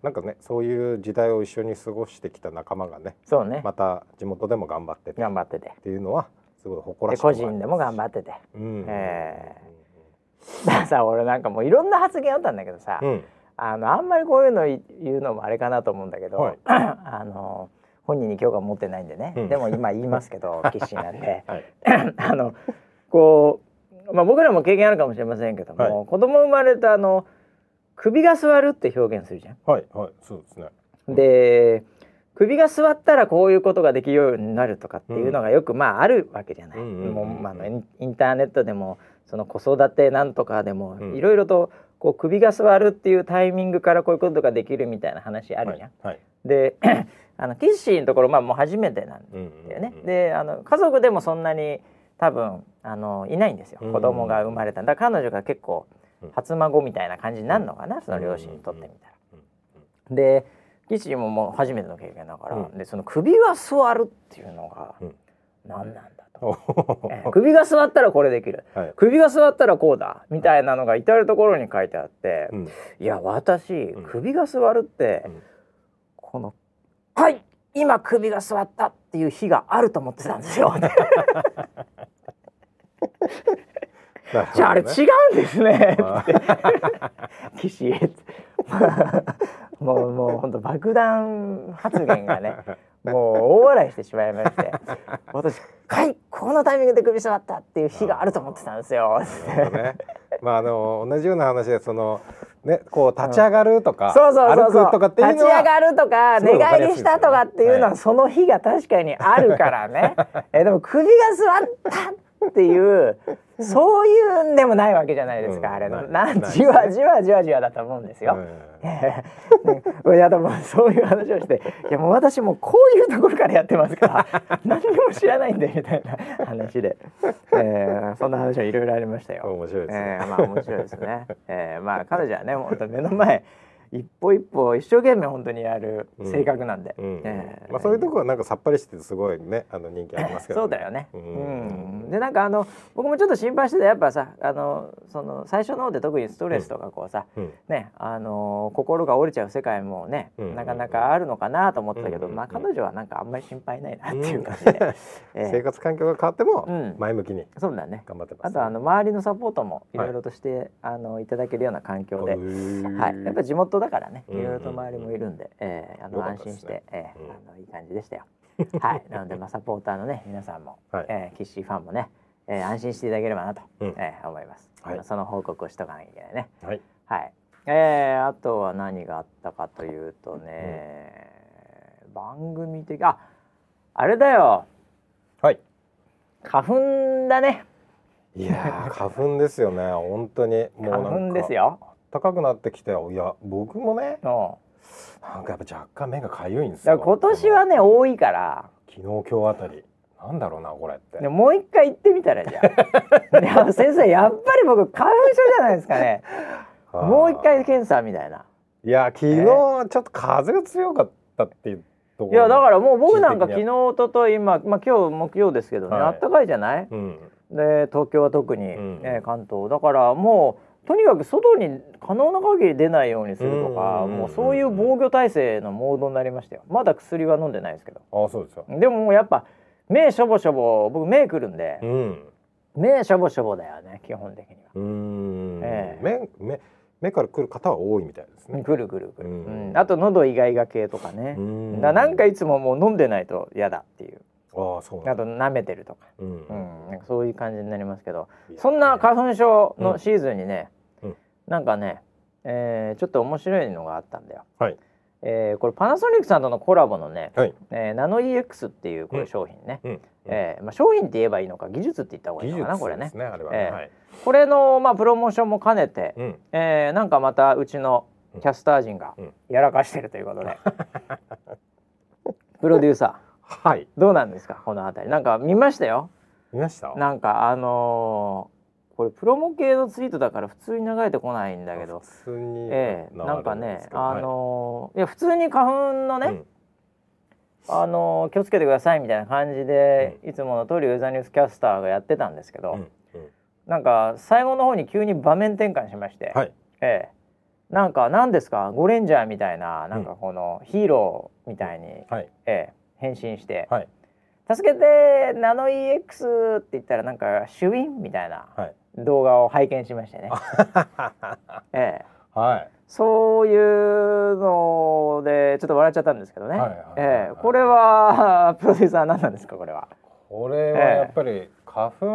なんかね、そういう時代を一緒に過ごしてきた仲間がね、そうね、また地元でも頑張ってて頑張っててっていうのはすごい誇らしい。個人でも頑張ってて、うんえー、だからさ俺なんかもういろんな発言あったんだけどさ、うん、あのあんまりこういうの言うのもあれかなと思うんだけど、はい、あの本人に許可持ってないんでね、うん、でも今言いますけどキッシーなんで、はい、あのこう、まあ、僕らも経験あるかもしれませんけども、はい、子供生まれたあの首が座るって表現するじゃん。はいはい、そうですね。で、首が座ったらこういうことができるようになるとかっていうのがよく、うん、まああるわけじゃない。インターネットでもその子育てなんとかでも、うん、いろいろとこう首が座るっていうタイミングからこういうことができるみたいな話あるじゃん。はいはい、であのキッシーのところまあもう初めてなんだよね。うんうんうん、であの家族でもそんなに多分あのいないんですよ。子供が生まれたんだから彼女が結構初孫みたいな感じになるのかな、うん、その両親にとってみたら、うん、でキッシーももう初めての経験だから、うん、でその首が座るっていうのが何なんだと、うんえー、首が座ったらこれできる、はい、首が座ったらこうだみたいなのが至る所に書いてあって、うん、いや私首が座るって、うん、この「はい今首が座った」っていう日があると思ってたんですよね、じゃああれ違うんですねってキシエもうもう本当爆弾発言がねもう大笑いしてしまいまして私はいこのタイミングで首座ったっていう日があると思ってたんですよって、ね、まああの同じような話でそのねこう立ち上がるとか、うん、歩くとかっていうのは立ち上がるとか寝返りしたとかっていうのはその日が確かにあるからねえでも首が座ったってっていうそういうんでもないわけじゃないですか、うん、あれのなんじわじわじわじわだと思うんですよ。いやでもそういう話をしていやもう私もうこういうところからやってますから何にも知らないんでみたいな話で、えー、そんな話はいろいろありましたよ。面白いですね。えー、まあ面白いですね。えー、まあ彼女はね本当目の前一歩一歩一生懸命本当にやる性格なんで、そういうところはなんかさっぱりしててすごいねあの人気ありますけど、ね、そうだよね、うんうん、でなんかあの僕もちょっと心配してたやっぱさあのその最初の方で特にストレスとかこうさ、うんね、あの心が折れちゃう世界もね、うん、なかなかあるのかなと思ってたけど、まあ、彼女はなんかあんまり心配ないなっていう感じで、生活環境が変わっても前向きに頑張ってます、ね、あとあの周りのサポートもいろいろとして、はい、あのいただけるような環境で、はい、やっぱ地元だからね、いろいろと周りもいるんで、えー、あの安心して、えー、あのいい感じでしたよ。はい、なのでまあサポーターのね皆さんも、はい、えー、キッシーファンもね、えー、安心していただければなと、うん、えー、思います。はい、その報告をしとかなきゃいけないね。はい。はい、えー、あとは何があったかというとね、うん、番組的ああれだよ。はい。花粉だね。いやー花粉ですよね本当にもうなんか花粉ですよ。高くなってきて、いや僕もね、なんかやっぱ若干目がかゆいんですよ。今年はね多いから。昨日今日あたり、なんだろうなこれって。でもう一回行ってみたらじゃあ。先生やっぱり僕花粉症じゃないですかね。もう一回検査みたいな。いや昨日ちょっと風が強かったっていうところ。いやだからもう僕なんか昨日一昨日今まあ今日木曜ですけどね、あったかいじゃない。で東京は特に関東だからもう。とにかく外に可能な限り出ないようにするとか、もうそういう防御体制のモードになりましたよ。まだ薬は飲んでないですけど。ああそうですよ。でももうやっぱ目しょぼしょぼ、僕目くるんで、うん、目しょぼしょぼだよね基本的には。うーん、えー、目目目からくる方は多いみたいですね。くるくるくる。うん、あと喉イガイガ系とかね。うん、だなんかいつももう飲んでないと嫌だっていう。あ, そうなんあと舐めてるとか、うんうん、なんかそういう感じになりますけど、そんな花粉症のシーズンにね。うんなんかね、えー、ちょっと面白いのがあったんだよ。はい、えー、これパナソニックさんとのコラボのね、はい、えー、ナノ イーエックス っていうこれ商品ね、うんうん、えー、まあ、商品って言えばいいのか技術って言った方がいいのかなこれね。これの、まあ、プロモーションも兼ねて、うん、えー、なんかまたうちのキャスター陣がやらかしてるということで、うんうん、プロデューサー、はい、どうなんですかこの辺りなんか見ましたよ。見ましたなんかあのーこれプロモ系のツイートだから普通に流れてこないんだけど、普通に、えー、なんかね、あのー、いや普通に花粉のね、うん、あのー、気をつけてくださいみたいな感じで、うん、いつもの通りウェザーニュースキャスターがやってたんですけど、うんうん、なんか最後の方に急に場面転換しまして、はい、えー、なんか何ですかゴレンジャーみたいななんかこのヒーローみたいに、うんはい、えー、変身して、はい、助けてナノ イーエックス って言ったらなんかシュインみたいな。はい、動画を拝見しましてね、ええはい、そういうのでちょっと笑っちゃったんですけどね。これはプロデューサー何なんですかこれは。これはやっぱり花粉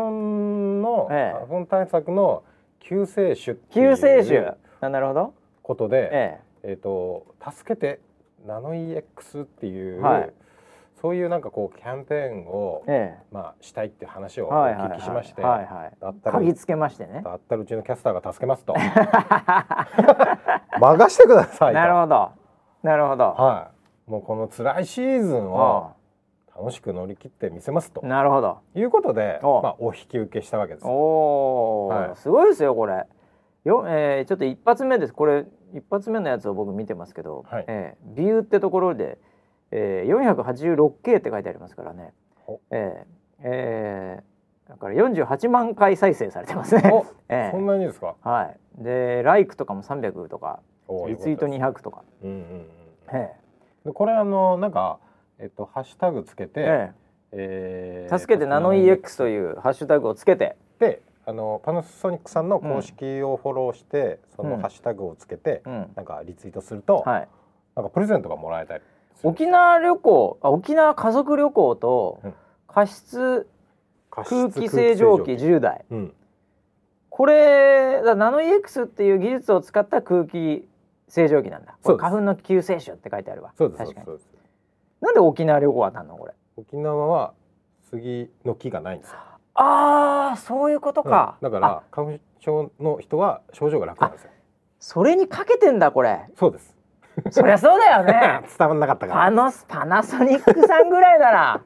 の、ええ、花粉対策の救世主っていう救世主あなるほどことで、えええー、と助けてナノ イーエックス っていう、はい、そういうなんかこうキャンペーンを、ええ、まあしたいっていう話をお聞きしまして、鍵つけましてね。だったらうちのキャスターが助けますと。任してくださいと。なるほど、なるほど。はい。もうこの辛いシーズンを楽しく乗り切ってみせますと。なるほど。いうことで、まあお引き受けしたわけです。おお、はい、すごいですよこれ。よ、えー、ちょっと一発目です。これ一発目のやつを僕見てますけど、はい、えー、ビューってところで。えー、よんひゃくはちじゅうろくケー って書いてありますからね。えーえー、だからよんじゅうはちまんかい再生されてますね。えー、そんなにですか。はい。で、ライクとかもさんびゃくとか、リツイートにひゃくとか。うんうんうん。えー、でこれあのなんかえっとハッシュタグつけて、えーえー、助けてナノ イーエックス というハッシュタグをつけて、で、あのパナソニックさんの公式をフォローして、うん、そのハッシュタグをつけて、うん、なんかリツイートすると、はい、なんかプレゼントがもらえたり。沖縄旅行、あ、沖縄家族旅行と加湿空気清浄機じゅうだい、うん、これだナノ イーエックス っていう技術を使った空気清浄機なんだ。これ花粉の救世主って書いてあるわ。そうです確かに。そうですそうです。なんで沖縄旅行はなんのこれ。沖縄は杉の木がないんですよ。あー、そういうことか、うん、だから花粉症の人は症状が楽なんですよ。それにかけてんだこれ。そうです。そりゃそうだよね。伝わんなかったから。あのパナソニックさんぐらいなら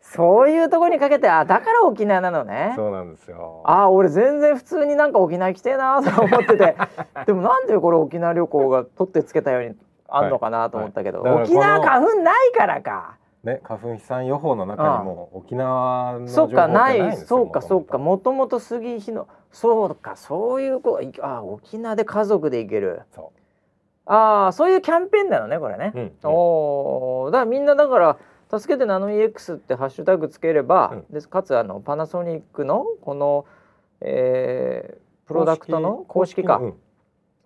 そういうとこにかけて、あ、だから沖縄なのね。そうなんですよ。あ、俺全然普通になんか沖縄行きてえなと思っててでもなんでこれ沖縄旅行が取ってつけたようにあんのかなと思ったけど、はいはい、沖縄花粉ないからか、ね、花粉飛散予報の中にも沖縄の情報がないんですよ。そうか、そうか、もともと杉日の、そうか、そういうこ、あ、沖縄で家族で行ける。そう、ああ、そういうキャンペーンなのねこれね、うんうん、お、だからみんなだから助けてナノイー X ってハッシュタグつければ、うん、でかつあのパナソニックのこの、えー、プロダクトの公式か、うん、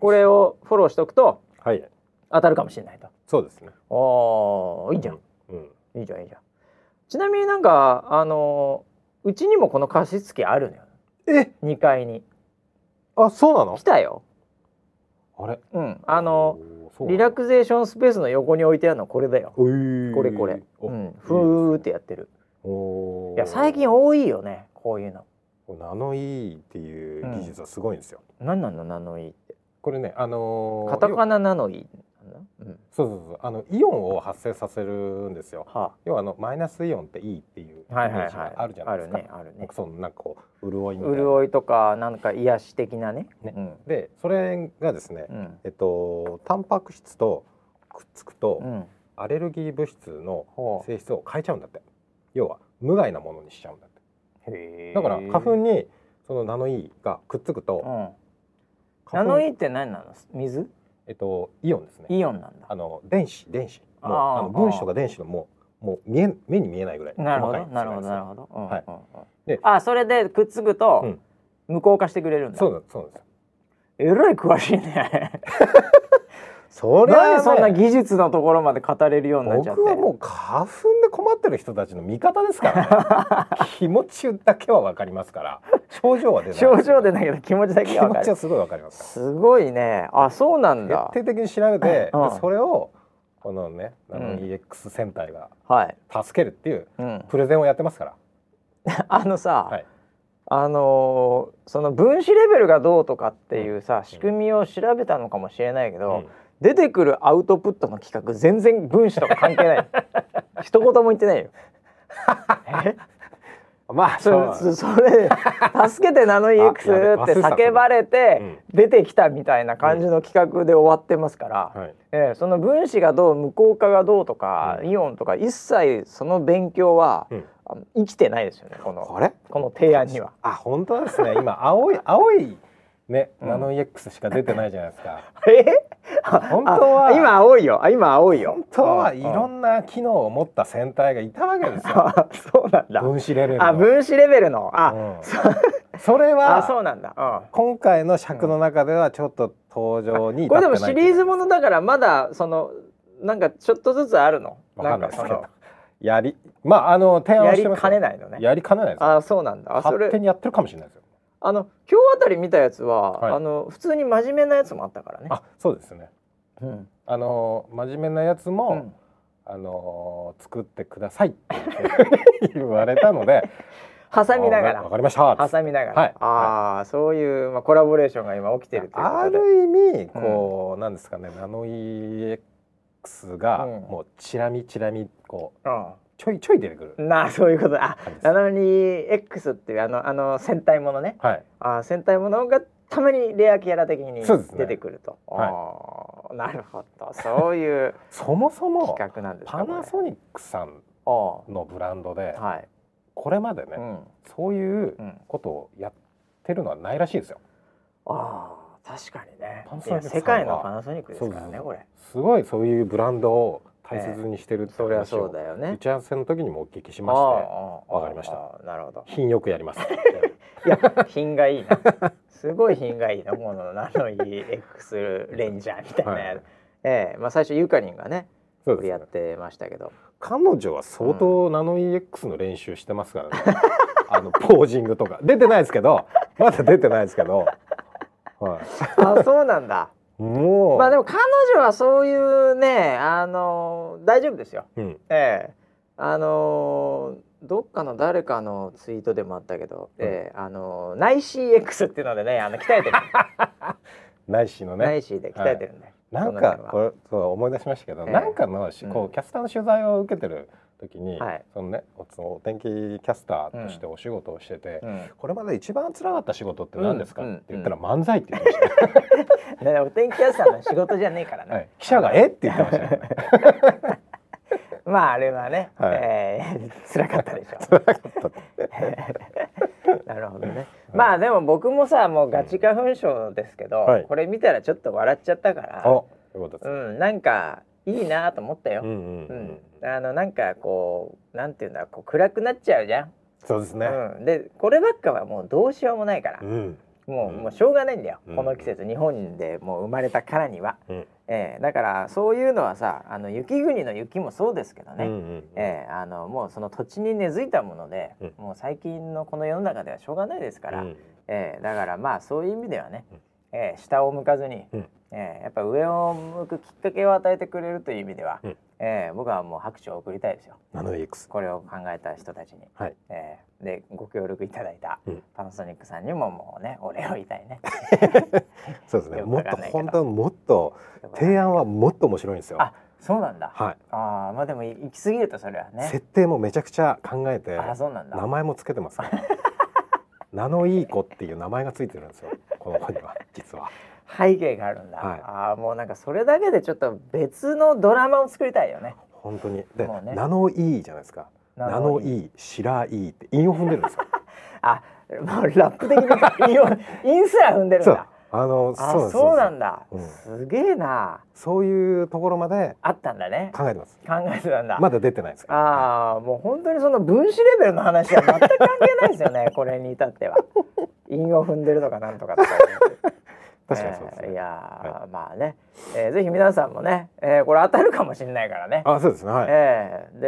これをフォローしとくと、はい、当たるかもしれないと。そうですね。お、いいじゃん、うんうん、いいじゃん、いいじゃん。ちなみになんかあのうちにもこの加湿器あるのよ。え、にかいに。あ、そうなの？来たよ。あれ、うん、あのリラクゼーションスペースの横に置いてあるのこれだよ、えー、これこれ、うん、ふーってやってる。お、いや最近多いよねこういうの。ナノイーっていう技術はすごいんですよ、うん、何なのナノイーって。これね、あのー、カタカナナノイー、うん、そうそうそう、あのイオンを発生させるんですよ、はあ、要はあのマイナスイオンっていいっていうイメージがあるじゃないですか。あるね、そのなんかこう潤いみたいな、潤いとかなんか癒し的なね、ね、うん、でそれがですね、うん、えっとタンパク質とくっつくと、うん、アレルギー物質の性質を変えちゃうんだって。要は無害なものにしちゃうんだって。へー、だから花粉にそのナノイーがくっつくと、うん、ナノイーって何なの？水？えっと、イオンですね。イオンなんだ。あの電子、電子、もうああの分子とか電子のもう、もう見え、目に見えないぐらい。なるほど、なるほど、なるほど。はい。うんうんうん、で、あ、それでくっつくと無効化してくれるんだ。そうそうです。えらい詳しいね。それはね、なんでそんな技術のところまで語れるようになっちゃって。僕はもう花粉で困ってる人たちの味方ですからね。気持ちだけはわかりますから。症状は出ない。症状出ないけど気持ちだけはわかる。気持ちはすごいわかりますから。すごいね。あ、そうなんだ。徹底的に調べて、うん、それをこのね、あの イーエックス 戦隊が助けるっていうプレゼンをやってますから。うん、あのさ。はい、あのー、その分子レベルがどうとかっていうさ、うん、仕組みを調べたのかもしれないけど、うん、出てくるアウトプットの企画全然分子とか関係ない。一言も言ってないよ。え、まあそ れ, それ助けてナノイー X って叫ばれて出てきたみたいな感じの企画で終わってますから、うん、はい、えー、その分子がどう無効化がどうとか、うん、イオンとか一切その勉強は、うん、生きてないですよねこ の, これこの提案には。あ、本当ですね。今青い青いね、うん、ナノイー X しか出てないじゃないですか。え？本当は今青いよ。今青いよ。本当はいろんな機能を持った戦隊がいたわけですよ。そうなんだ。分子レベルの。あ、分子レベルの。あ、うん、それは。あ、そうなんだ、うん。今回の尺の中ではちょっと登場に至ってない。これでもシリーズものだからまだそのなんかちょっとずつあるの。わかんないですけど。やり、まああの提案をしてます。やりかねないのね。やりかねないです。あ、そうなんだ。勝手にやってるかもしれないですよ。あの今日あたり見たやつは、はい、あの普通に真面目なやつもあったからね。あ、そうですね、うん、あの真面目なやつも、うん、あの作ってくださいって言われたので挟みながら、わかりましたっ挟みながら、はい、あ、はい、そういう、まあ、コラボレーションが今起きてるということで、ある意味こう、うん、なんですかね、ナノイー X が、うん、もうチラミチラミこう、うん、ちょいちょい出てくるなあ、そういうこと。あ、ナノイー X っていうあのあの戦隊ものね、はい、あ、戦隊ものがたまにレアキャラ的に出てくると、ね、あ、はい、なるほど、そういうそもそも企画なんですか。パナソニックさんのブランドで、はい、これまでね、うん、そういうことをやってるのはないらしいですよ。ああ、確かにね。世界のパナソニックですからね、これ。すごいそういうブランドを大切にしてるって話を打ち合わせの時にもお聞きしまして、わかりました。なるほど、品よくやりますいや、品がいいな、すごい品がいいな、このナノイー X レンジャーみたいな、はい、えーまあ、最初ゆかりんがね、そうですね、やってましたけど、彼女は相当ナノイー X の練習してますからね、うん、あのポージングとか出てないですけど、まだ出てないですけど、はい、あ、そうなんだ。もう、まあでも彼女はそういうね、あのー、大丈夫ですよ、うん、ええ、あのー、どっかの誰かのツイートでもあったけど、うん、えー、あの内 シーエックス っていうのでね、あの鍛えてる内 シー のね、内 シー で鍛えてるんで、はい、なんかこれそう思い出しましたけど、えー、なんかのこうキャスターの取材を受けてる時に、うん、そのね、お天気キャスターとしてお仕事をしてて、うん、これまで一番辛かった仕事って何ですか、うん、って言ったら漫才って言ってました、ね、お天気キャスターの仕事じゃねえからね、はい、記者がえって言ってましたねまああれはね、はい、えー、辛かったでしょ辛かったなるほどね、はい、まあでも僕もさ、もうガチ花粉症ですけど、はい、これ見たらちょっと笑っちゃったから、そういうことです、うん、なんかいいなと思ったよ、うんうんうん、あのなんかこうなんていうんだ、こう暗くなっちゃうじゃん、そうですね、うん、でこればっかはもうどうしようもないから、うん、も う, うん、もうしょうがないんだよ、うん、この季節日本でもう生まれたからには、うん、えー、だからそういうのはさ、あの雪国の雪もそうですけどね、もうその土地に根付いたもので、うん、もう最近のこの世の中ではしょうがないですから、うん、えー、だからまあそういう意味ではね、うん、えー、下を向かずに、うん、えー、やっぱ上を向くきっかけを与えてくれるという意味では、うん、えー、僕はもう拍手を送りたいですよ、ナノイークス、これを考えた人たちに、はい、えー、でご協力いただいたパナソニックさんにももうね、お礼を言いたいねそうですねもっと本当もっと提案はもっと面白いんですよ。あ、そうなんだ、はい、あ、まあでも行き過ぎるとそれはね、設定もめちゃくちゃ考えて、あ、そうなんだ、名前もつけてますからナノイーコっていう名前がついてるんですよ、この子には実は背景があるんだ、はい、あ、もうなんかそれだけでちょっと別のドラマを作りたいよね、本当に。で、ね、ナノイーじゃないですか、ナノイー、シライーって韻を踏んでるんですよあ、もうラップ的に韻を韻すら踏んでるんだ、そう、あの、あ、そう、そうなんだ、うん、すげえな、そういうところまであったんだね、考えてます、考えてたんだ、まだ出てないですから、あ、はい、もう本当にその分子レベルの話は全く関係ないですよねこれに至っては韻を踏んでるとかなんとかとか確かにそうですね、えー、いや、はい、まあね、えー、ぜひ皆さんもね、えー、これ当たるかもしれないからね、あ、そうですね、はい、えー、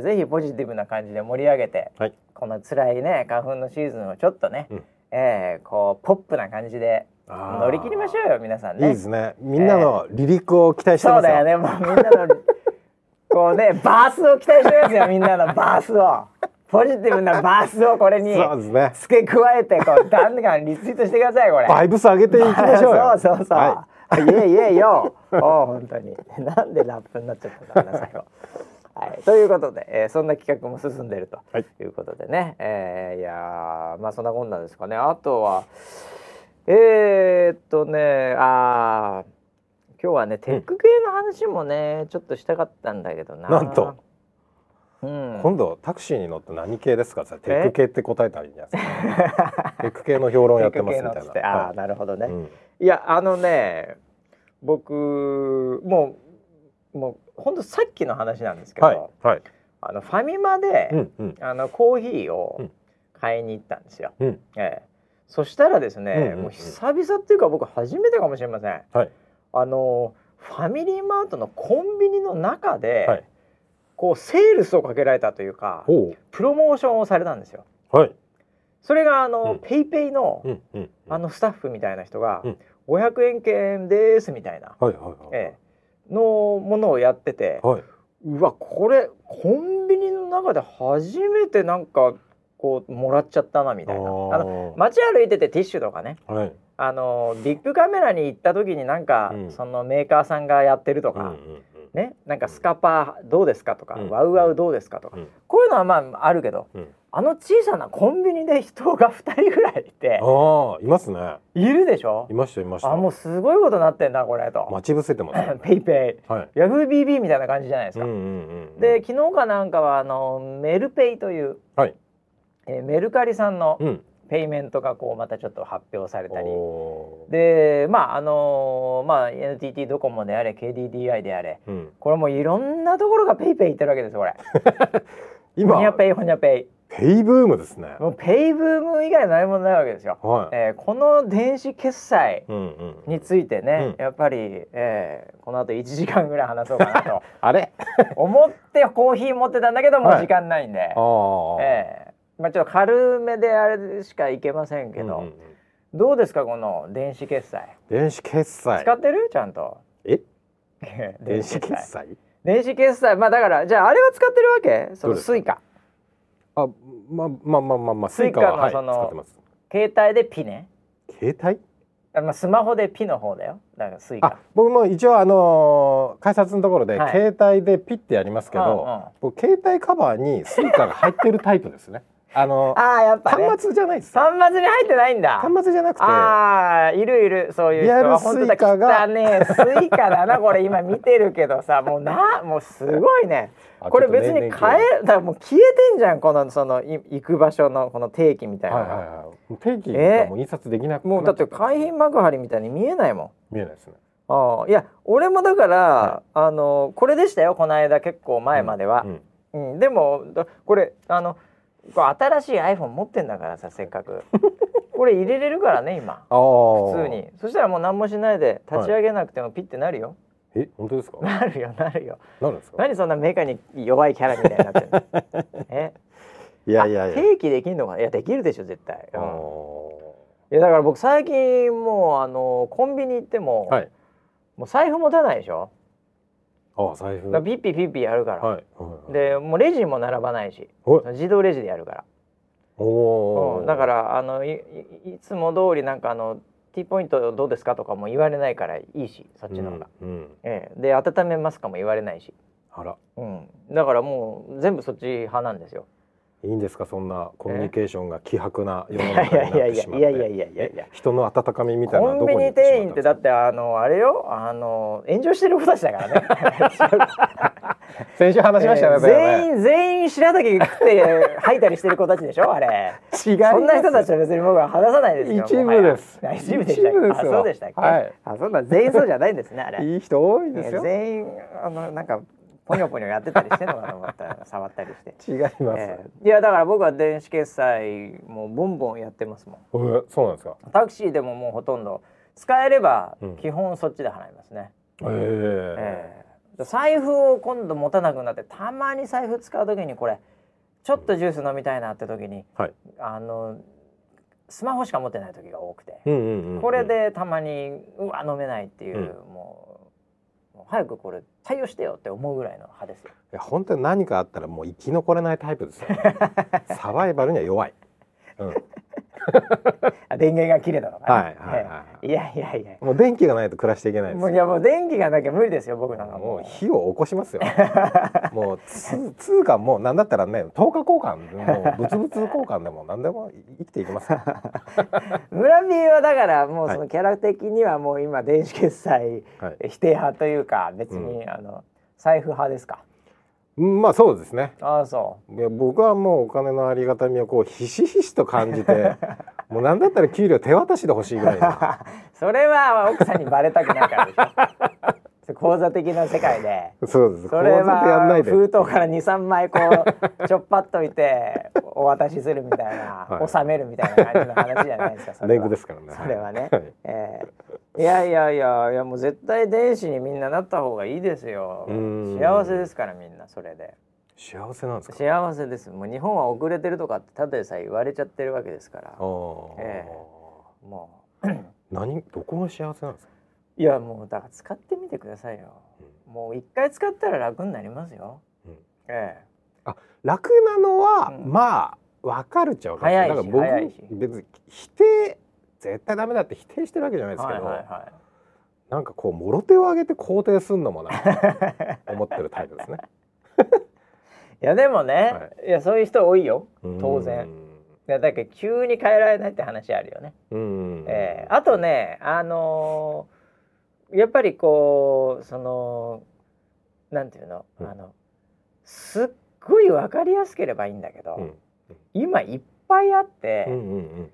でぜひポジティブな感じで盛り上げて、はい、この辛いね花粉のシーズンをちょっとね、うん、えー、こうポップな感じで乗り切りましょうよ皆さんね、いいですね、みんなの離陸を期待してますよ、えー、そうだよね、もうみんなのこうねバースを期待してますよみんなのバースをポジティブなバースをこれに付け加えてこうガンガンリツイートしてください、これバイブス上げていきましょうよそうそうそう、はい、イエイエイよお本当になんでラップになっちゃったんだ最後はい、ということで、えー、そんな企画も進んでいるということでね、はい、えー、いや、まあそんなこんなんですかね。あとはえー、っとねあ今日はねテック系の話もね、うん、ちょっとしたかったんだけどな、なんとうん、今度タクシーに乗って何系ですか、テック系って答えたらいいんじゃないですかテック系の評論やってますみたいな、ああ、はい、なるほどね、うん、いやあのね僕もうもうほんとさっきの話なんですけど、はいはい、あのファミマで、うんうん、あのコーヒーを買いに行ったんですよ、うん、ええ、そしたらですね、うんうんうん、もう久々っていうか僕初めてかもしれません、はい、あのファミリーマートのコンビニの中で、はい、こうセールスをかけられたというかプロモーションをされたんですよ、はい、それがあの、うん、ペイペイの、うんうん、あのスタッフみたいな人が、うん、ごひゃくえん券ですみたいな、はいはいはい、えー、のものをやってて、はい、うわこれコンビニの中で初めてなんかこうもらっちゃったなみたいな、あの街歩いててティッシュとかね、はい、あのビッグカメラに行った時になんか、うん、そのメーカーさんがやってるとか、うんうんね、なんかスカパーどうですかとか、うん、ワウワウどうですかとか、うん、こういうのはまああるけど、うん、あの小さなコンビニで人がふたりぐらいいて、あいますね、いるでしょ、いましたいました、あもうすごいことになってんだこれと、待ち伏せてますねペイペイ、はい、ヤフー ビービー みたいな感じじゃないですか、うんうんうんうん、で昨日かなんかはあのメルペイという、はい、えー、メルカリさんの、うん、ペイメントがこうまたちょっと発表されたりで、まああのまあ、エヌティーティー ドコモであれ ケーディーディーアイ であれ、うん、これもういろんなところがペイペイいってるわけですこれ今ほにゃペイほにゃペイペイブームですね、もうペイブーム以外何もないわけですよ、はい、えー、この電子決済についてね、うんうん、やっぱり、えー、この後いちじかんぐらい話そうかなとあれ思ってコーヒー持ってたんだけどもう時間ないんで、はい、あまあ、ちょっと軽めであれしかいけませんけど、うんうん、どうですかこの電子決済、電子決済使ってるちゃんと、え電子決済電子決済、まあだからじゃああれは使ってるわけ、そのスイカ、あ、まあまあまあまあまあ、スイカはその、はい、使ってます。携帯でピね。携帯？あ、まあ、スマホでピの方だよ。だからスイカ。あ、僕も一応あのー、改札のところで、はい、携帯でピってやりますけど、うんうん、僕携帯カバーにスイカが入ってるタイプですね。あのあやっぱね、端末じゃないです。端末に入ってないんだ。端末じゃなくて、ああいるいる、そういう人は本当だ。汚ねえスイカだなこれ今見てるけどさ、もうなもうすごいね。これ別に変えだからもう消えてんじゃん、このその行く場所のこの定期みたいな。はいはいはい、定期がもう印刷できなくなっちゃった。もうだって海浜幕張みたいに見えないもん。見えないですね。ああいや俺もだから、はい、あのこれでしたよこの間、結構前までは。うん、うんうん、でもこれあの。新しい iPhone 持ってんだからさ、せっかくこれ入れれるからね今普通に。そしたらもう何もしないで立ち上げなくてもピッてなるよ、はい、え本当ですか？なるよなるよ。なんですか？何そんなメカに弱いキャラみたいになってるのえいやいやいや、定期できるのかな。いやできるでしょ絶対、うん、いやだから僕最近もうあのコンビニ行っても、はい、もう財布持たないでしょ。ああ財布だピッピピッピやるから、はいはいはい、でもうレジも並ばないし、はい、自動レジでやるから。お、うん、だからあの い, いつも通りなんかあの T ポイントどうですかとかも言われないからいいし、そっちの方が、うんうんええ、で温めますかも言われないし、あら、うん、だからもう全部そっち派なんですよ。いいんですかそんなコミュニケーションが希薄な世の中になってしまって。いやいやいやいやいや、人の温かみみたいなのはどこに行ってしまったんですか？コンビニ店員ってだってあのあれよ、あの炎上してる子たちだからね先週話しましたね、えー、全員全員白滝食って吐いたりしてる子たちでしょあれ違います。そんな人たちは別に僕は話さないですよ。一部です。一部でしたっけ？あ、そうでしたっけ、はい、あ、そんな全員そうじゃないんですねあれいい人多いですよ、えー、全員あのなんかポニョポニョやってたりしてるのかと思ったら触ったりして違います、えー、いやだから僕は電子決済もうボンボンやってますもん。えそうなんですか？タクシーでももうほとんど使えれば基本そっちで払いますね、うん、えーえー、財布を今度持たなくなって、たまに財布使う時にこれちょっとジュース飲みたいなって時に、はい、あのスマホしか持ってない時が多くて、うんうんうんうん、これでたまにうわ飲めないっていう、うん、もう早くこれ対応してよって思うぐらいの派ですよ。いや本当に何かあったらもう生き残れないタイプですよ、ね、サバイバルには弱い、うん、電源が切れたのかな、はいはいはい、いやいやいやもう電気がないと暮らしていけないですよ。もういやもう電気がなきゃ無理ですよ僕なんか。もう火を起こしますよもう通貨もう何だったらねとおかこうかんもう物々交換でも何でも生きていきます村ビーはだからもうそのキャラ的にはもう今電子決済否定派というか別にあの財布派ですか？まあそうですね。ああそう。いや僕はもうお金のありがたみをこうひしひしと感じてもう何だったら給料手渡しで欲しいぐらいなそれは奥さんにバレたくないからでしょ口座的な世界で。そうです。それは封筒から に,さん 枚こうちょっぱっといてお渡しするみたいな、はい、納めるみたいな感じの話じゃないですか。それはレグですからねそれはね、はいえー、いやいやいやいやもう絶対電子にみんななった方がいいですよ。幸せですからみんな。それで幸せなんですか？幸せです。もう日本は遅れてるとかってただでさえ言われちゃってるわけですから。あ、えー、もう何どこが幸せなんですか？いやもうだから使ってみてくださいよ、うん、もう一回使ったら楽になりますよ、うんええ、あ楽なのは、うん、まあ分かるっちゃ分かる。だから僕別に否定絶対ダメだって否定してるわけじゃないですけど、はいはいはい、なんかこうもろ手を挙げて肯定するのもな思ってるタイプですねいやでもね、はい、いやそういう人多いよ当然。だから急に変えられないって話あるよね。うん、ええ、あとねあのーやっぱりこうそのなんていうの、うん、あのすっごい分かりやすければいいんだけど、うん、今いっぱいあって、うんうんうんうん、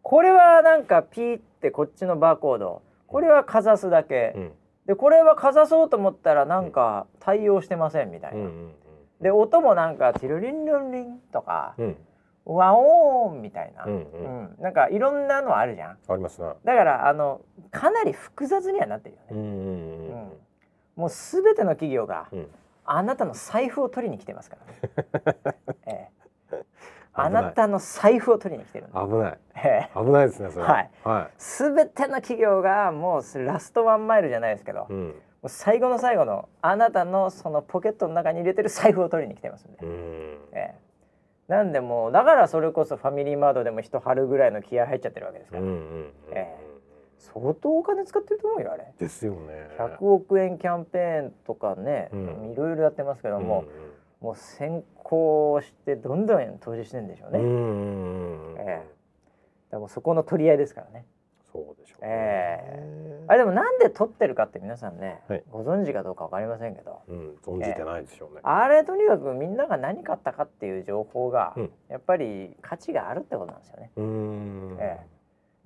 これはなんかピーってこっちのバーコードこれはかざすだけ、うん、でこれはかざそうと思ったらなんか対応してませんみたいな、うんうんうん、で音もなんかティルリンリンリンとか、うん、ワオーンみたいな、うんうんうん、なんかいろんなのあるじゃん。ありますな。だからあのかなり複雑にはなってるよね、うんうんうんうん、もうすべての企業が、うん、あなたの財布を取りに来てますから、ねえー、あなたの財布を取りに来てるんだ。危ない、えー、危ないですねそれは、はいはい、すべての企業がもうラストワンマイルじゃないですけど、うん、もう最後の最後のあなたのそのポケットの中に入れてる財布を取りに来てますんで、うん、えーなんでもうだからそれこそファミリーマートでも人張るぐらいの気合入っちゃってるわけですから、相当お金使ってると思うよあれ。ですよね。ひゃくおくえんキャンペーンとかね、いろいろやってますけども、うん、もう先行してどんどん投資してるんでしょうね。ええ、でもそこの取り合いですからね。そうでしょうね。ええ、あれでもなんで取ってるかって皆さんね、はい、ご存知かどうかわかりませんけど、うん、存じてないでしょうね。ええ、あれとにかくみんなが何買ったかっていう情報が、うん、やっぱり価値があるってことなんですよね。うん。え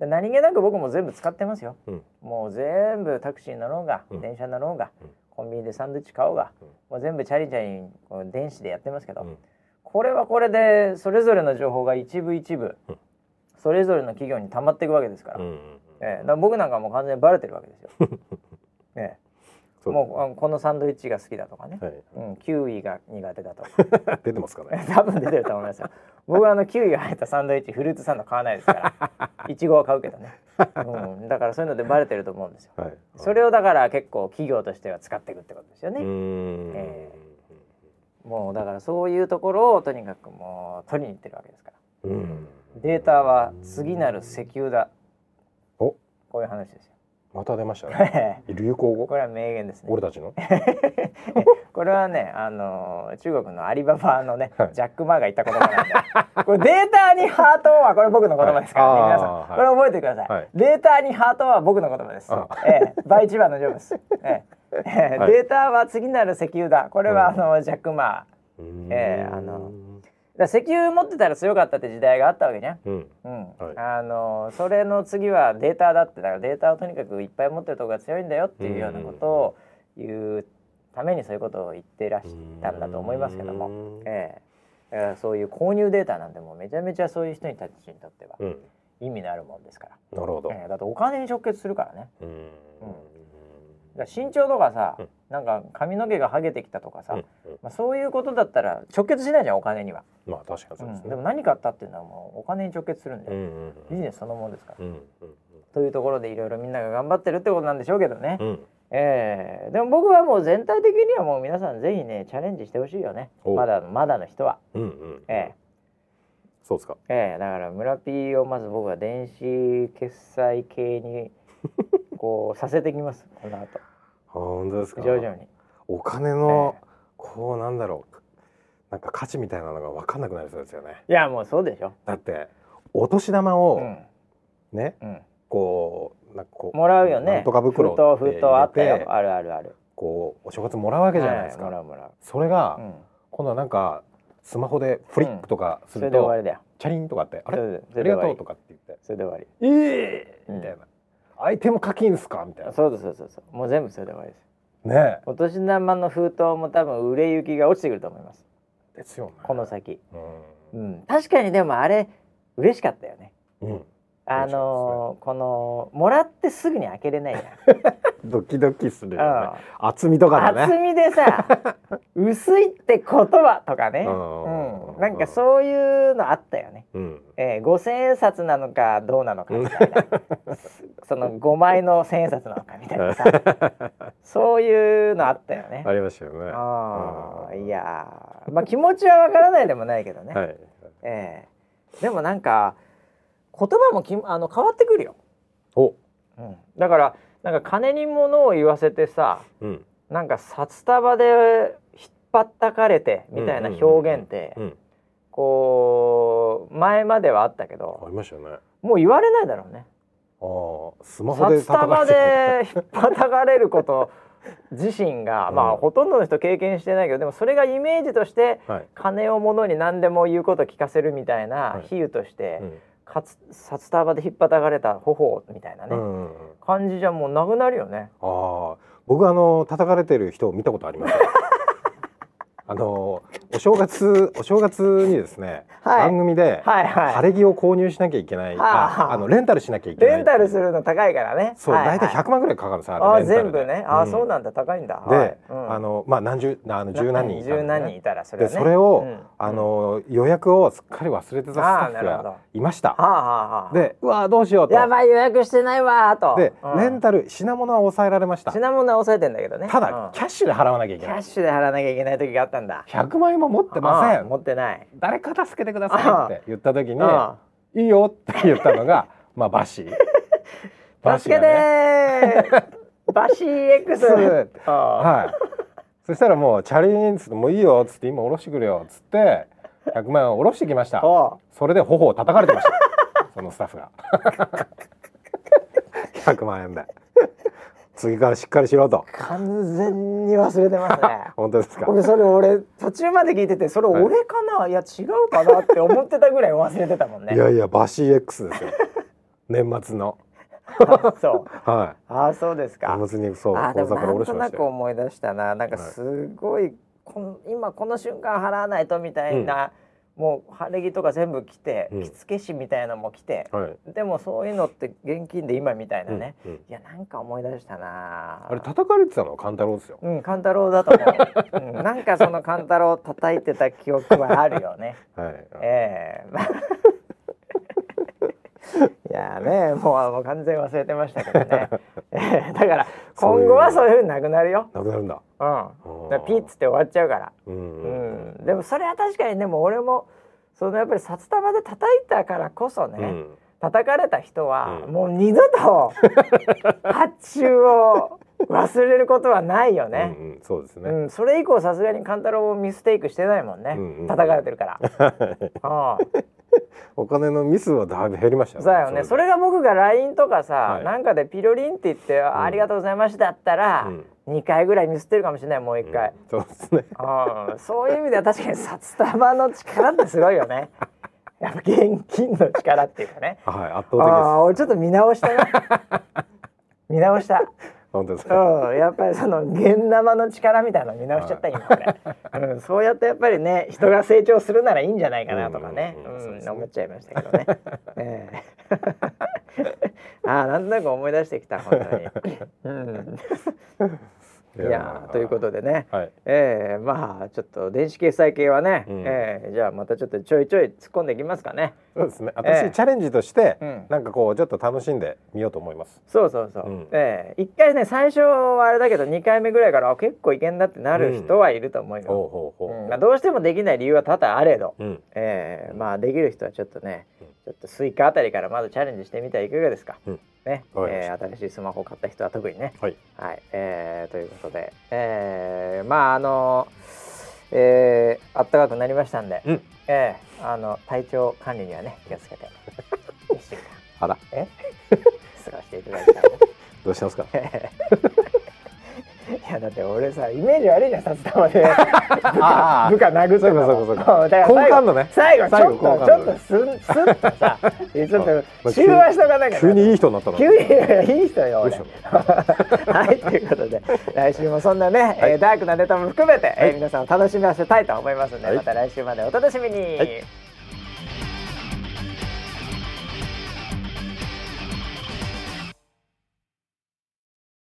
え、何気なく僕も全部使ってますよ、うん、もう全部タクシー乗ろうが、うん、電車乗ろうが、うん、コンビニでサンドイッチ買おうが、うん、もう全部チャリチャリこう電子でやってますけど、うん、これはこれでそれぞれの情報が一部一部、うん、それぞれの企業に溜まっていくわけですから、うん、えー、だから僕なんかもう完全にバレてるわけですよね、もうこのサンドイッチが好きだとかね、はい、うん、キウイが苦手だとか出てますかね多分出てると思いますよ僕はあのキウイが入ったサンドイッチフルーツサンド買わないですからいちごは買うけどね、うん、だからそういうのでバレてると思うんですよ、はいはい、それをだから結構企業としては使っていくってことですよね。うん、えー、もうだからそういうところをとにかくもう取りに行ってるわけですから、うん、データは次なる石油だ、お、こういう話ですよ。また出ましたね流行語。これは名言ですね、俺たちのこれはね、あのー、中国のアリババのね、はい、ジャック・マーが言った言葉なんでこれデータにハートはこれ僕の言葉ですからね、はい、皆さん、はい、これ覚えてください、はい、データにハートは僕の言葉です、えー、バイチバのジョブです、えーえーはい、データは次なる石油だ、これはあのー、ジャック・マー、うん、えー、あのーだ石油持ってたら強かったって時代があったわけじゃん。うん。うん。はい、あのそれの次はデータだって、だからデータをとにかくいっぱい持ってるとこが強いんだよっていうようなことを言うためにそういうことを言ってらしたんだと思いますけども、えー、だからそういう購入データなんてもうめちゃめちゃそういう人にたちにとっては意味のあるもんですから。うん、なるほど。えー、だってお金に直結するからね。うん。うん。身長とかさ、うん、なんか髪の毛がはげてきたとかさ、うんうん、まあ、そういうことだったら直結しないじゃんお金には。まあ確かにそうですね、うん、でも何かあったっていうのはもうお金に直結するんで、うんうんうん、ビジネスそのものですから、うんうんうん、というところでいろいろみんなが頑張ってるってことなんでしょうけどね、うん、えー、でも僕はもう全体的にはもう皆さんぜひねチャレンジしてほしいよね、まだまだの人は、うんうん、えー、そうですか、えー、だから村 P をまず僕は電子決済系にこうさせてきます、この後。本当ですか。徐々にお金の、えー、こうなんだろう、なんか価値みたいなのが分かんなくなりそうですよね。いやもうそうでしょ。だってお年玉を、うん、ね、うん、こうなんかこうもらうよね。なんとか袋って入れて、封筒、封筒あったよ、あるあるある。こうお正月もらうわけじゃないですか。はい、もらうもらう。それが、うん、今度はなんかスマホでフリックとかすると、うん、それで終わりだよ。チャリンとかってあれありがとうとかって言ってそれで終わり。ええー、みたいな。うん、相手も課金ですかみたいな。そうそうそうそう、もう全部それで終わりですね。え、お年玉の封筒も多分売れ行きが落ちてくると思いますですよね、この先。うん、うん、確かに。でもあれ嬉しかったよね、うん、あのー、このもらってすぐに開けれないやドキドキするよね、うん、厚みとかだね、厚みでさ薄いってことはとかね、うん、うん、なんかそういうのあったよね、うん、えー、ごせんえん札なのかどうなのかみたいなそのごまいのせんえん札なのかみたいなさそういうのあったよね。ありましたよね。あ、うん、いやまあ気持ちはわからないでもないけどね、はい、えー、でもなんか言葉もきあの変わってくるよ。お、うん、だからなんか金に物を言わせてさ、うん、なんか札束で引っ張ったかれてみたいな表現って、うんうんうんうん、こう前まではあったけど、ありましたよね。もう言われないだろうね。あ、スマホで札束で引っ張ったかれること自身が、うん、まあほとんどの人経験してないけど、でもそれがイメージとして、はい、金を物に何でも言うこと聞かせるみたいな比喩として、はい、うん、かつ札束で引っ張たがれた頬みたいなね、うんうん、感じじゃもうなくなるよね。あ、僕あの叩かれてる人を見たことありますあのお正月お正月にですね、はい、番組で晴れ着を購入しなきゃいけない、はいはい、ああのレンタルしなきゃいけない、レンタルするの高いからね。そう、大体ひゃくまんぐらいかかるさ、はいはい、あ全部ね、うん、あそうなんだ、高いんだ。で、うん、あのまあ何十あの十何人いた、ね、十何人いたらそれはね、でそれを、うん、あの予約をすっかり忘れてたスタッフがいました、はあはあ、でうわどうしようと、やばい予約してないわと、で、うん、レンタル品物は抑えられました。品物は抑えてんだけどね、ただ、うん、キャッシュで払わなきゃいけない、キャッシュで払わなきゃいけない時があったんだ。ひゃくまん円もも持ってません、持ってない、誰か助けてくださいって言った時にいいよって言ったのがまあバシバシがねバシ X 、はい、そしたらもうチャリーンつってもういいよっつって今下ろしてくれよっつってひゃくまんえんを下ろしてきました。それで頬を叩かれてましたそのスタッフがひゃくまんえんで次からしっかりしろと。完全に忘れてますね本当ですか。俺それ俺途中まで聞いててそれ俺かな、はい、いや違うかなって思ってたぐらい忘れてたもんねいやいやバシ X ですよ年末のあそう、はい、あそうですか。年末にそう口座から下ろしましたよ。なんとなく思い出したな。なんかすごい、はい、この今この瞬間払わないとみたいな、うん、もう晴れ着とか全部来て、うん、着付け師みたいなのも来て、はい、でもそういうのって現金で今みたいなね、うんうん、いやなんか思い出したな。あれ叩かれてたのはカンタロウですよ。うんカンタロウだと思う、うん、なんかそのカンタロウ叩いてた記憶はあるよねはい、えーいやねもう、もう完全に忘れてましたけどねだから今後はそういうふうになくなるよ。なくなるんだ。うん。だピッつって終わっちゃうから、うんうんうん、でもそれは確かにでも俺もそのやっぱり札束で叩いたからこそね、うん、叩かれた人は、うん、もう二度と発注を忘れることはないよねうん、うん、そうですね、うん、それ以降さすがに勘太郎をミステイクしてないもんね、うんうん、叩かれてるからああお金のミスはだいぶ減りましたね。そうだよね。それが僕が ライン とかさ、はい、なんかでピロリンって言って、うん、ありがとうございましただったら、うん、にかいぐらいミスってるかもしれない。もういっかい、うん、そうですねあそういう意味では確かに札束の力ってすごいよねやっぱ現金の力っていうかね、はい、圧倒的です。あ俺ちょっと見直したね見直した本当ですか。うん、やっぱりその現生の力みたいなの見直しちゃった今これ、うん、そうやってやっぱりね人が成長するならいいんじゃないかなとかね思っちゃいましたけどね、えー、ああなんとなく思い出してきた本当に、うん、いやということでね、はいえー、まあちょっと電子決済系はね、うんえー、じゃあまたちょっとちょいちょい突っ込んでいきますかね。そうですね。私、えー、チャレンジとして、うん、なんかこうちょっと楽しんでみようと思います。そうそうそう。うんえー、いっかいね最初はあれだけどにかいめぐらいから結構いけんだってなる人はいると思います。どうしてもできない理由は多々あれど、うんえー、まあできる人はちょっとね、うん、ちょっとスイカあたりからまずチャレンジしてみてはいかがですか。うんねえー、新しいスマホを買った人は特にね。はい。はいえー、ということで、えー、まああのーえー、あったかくなりましたんで。うんえー、あの体調管理にはね気をつけていっしゅうかんあらえ過ごしていただきたいどうしたんですかいやだって俺さイメージ悪いじゃん札束で部下殴ってるの最後ちょっとちょっとスッスッとさちょっと中和しとかなきゃ急にいい人になったの急にいい人よ俺はいということで来週もそんなね、はいえー、ダークなネタも含めて、はいえー、皆さんを楽しみにしたいと思いますので、はい、また来週までお楽しみに、はい。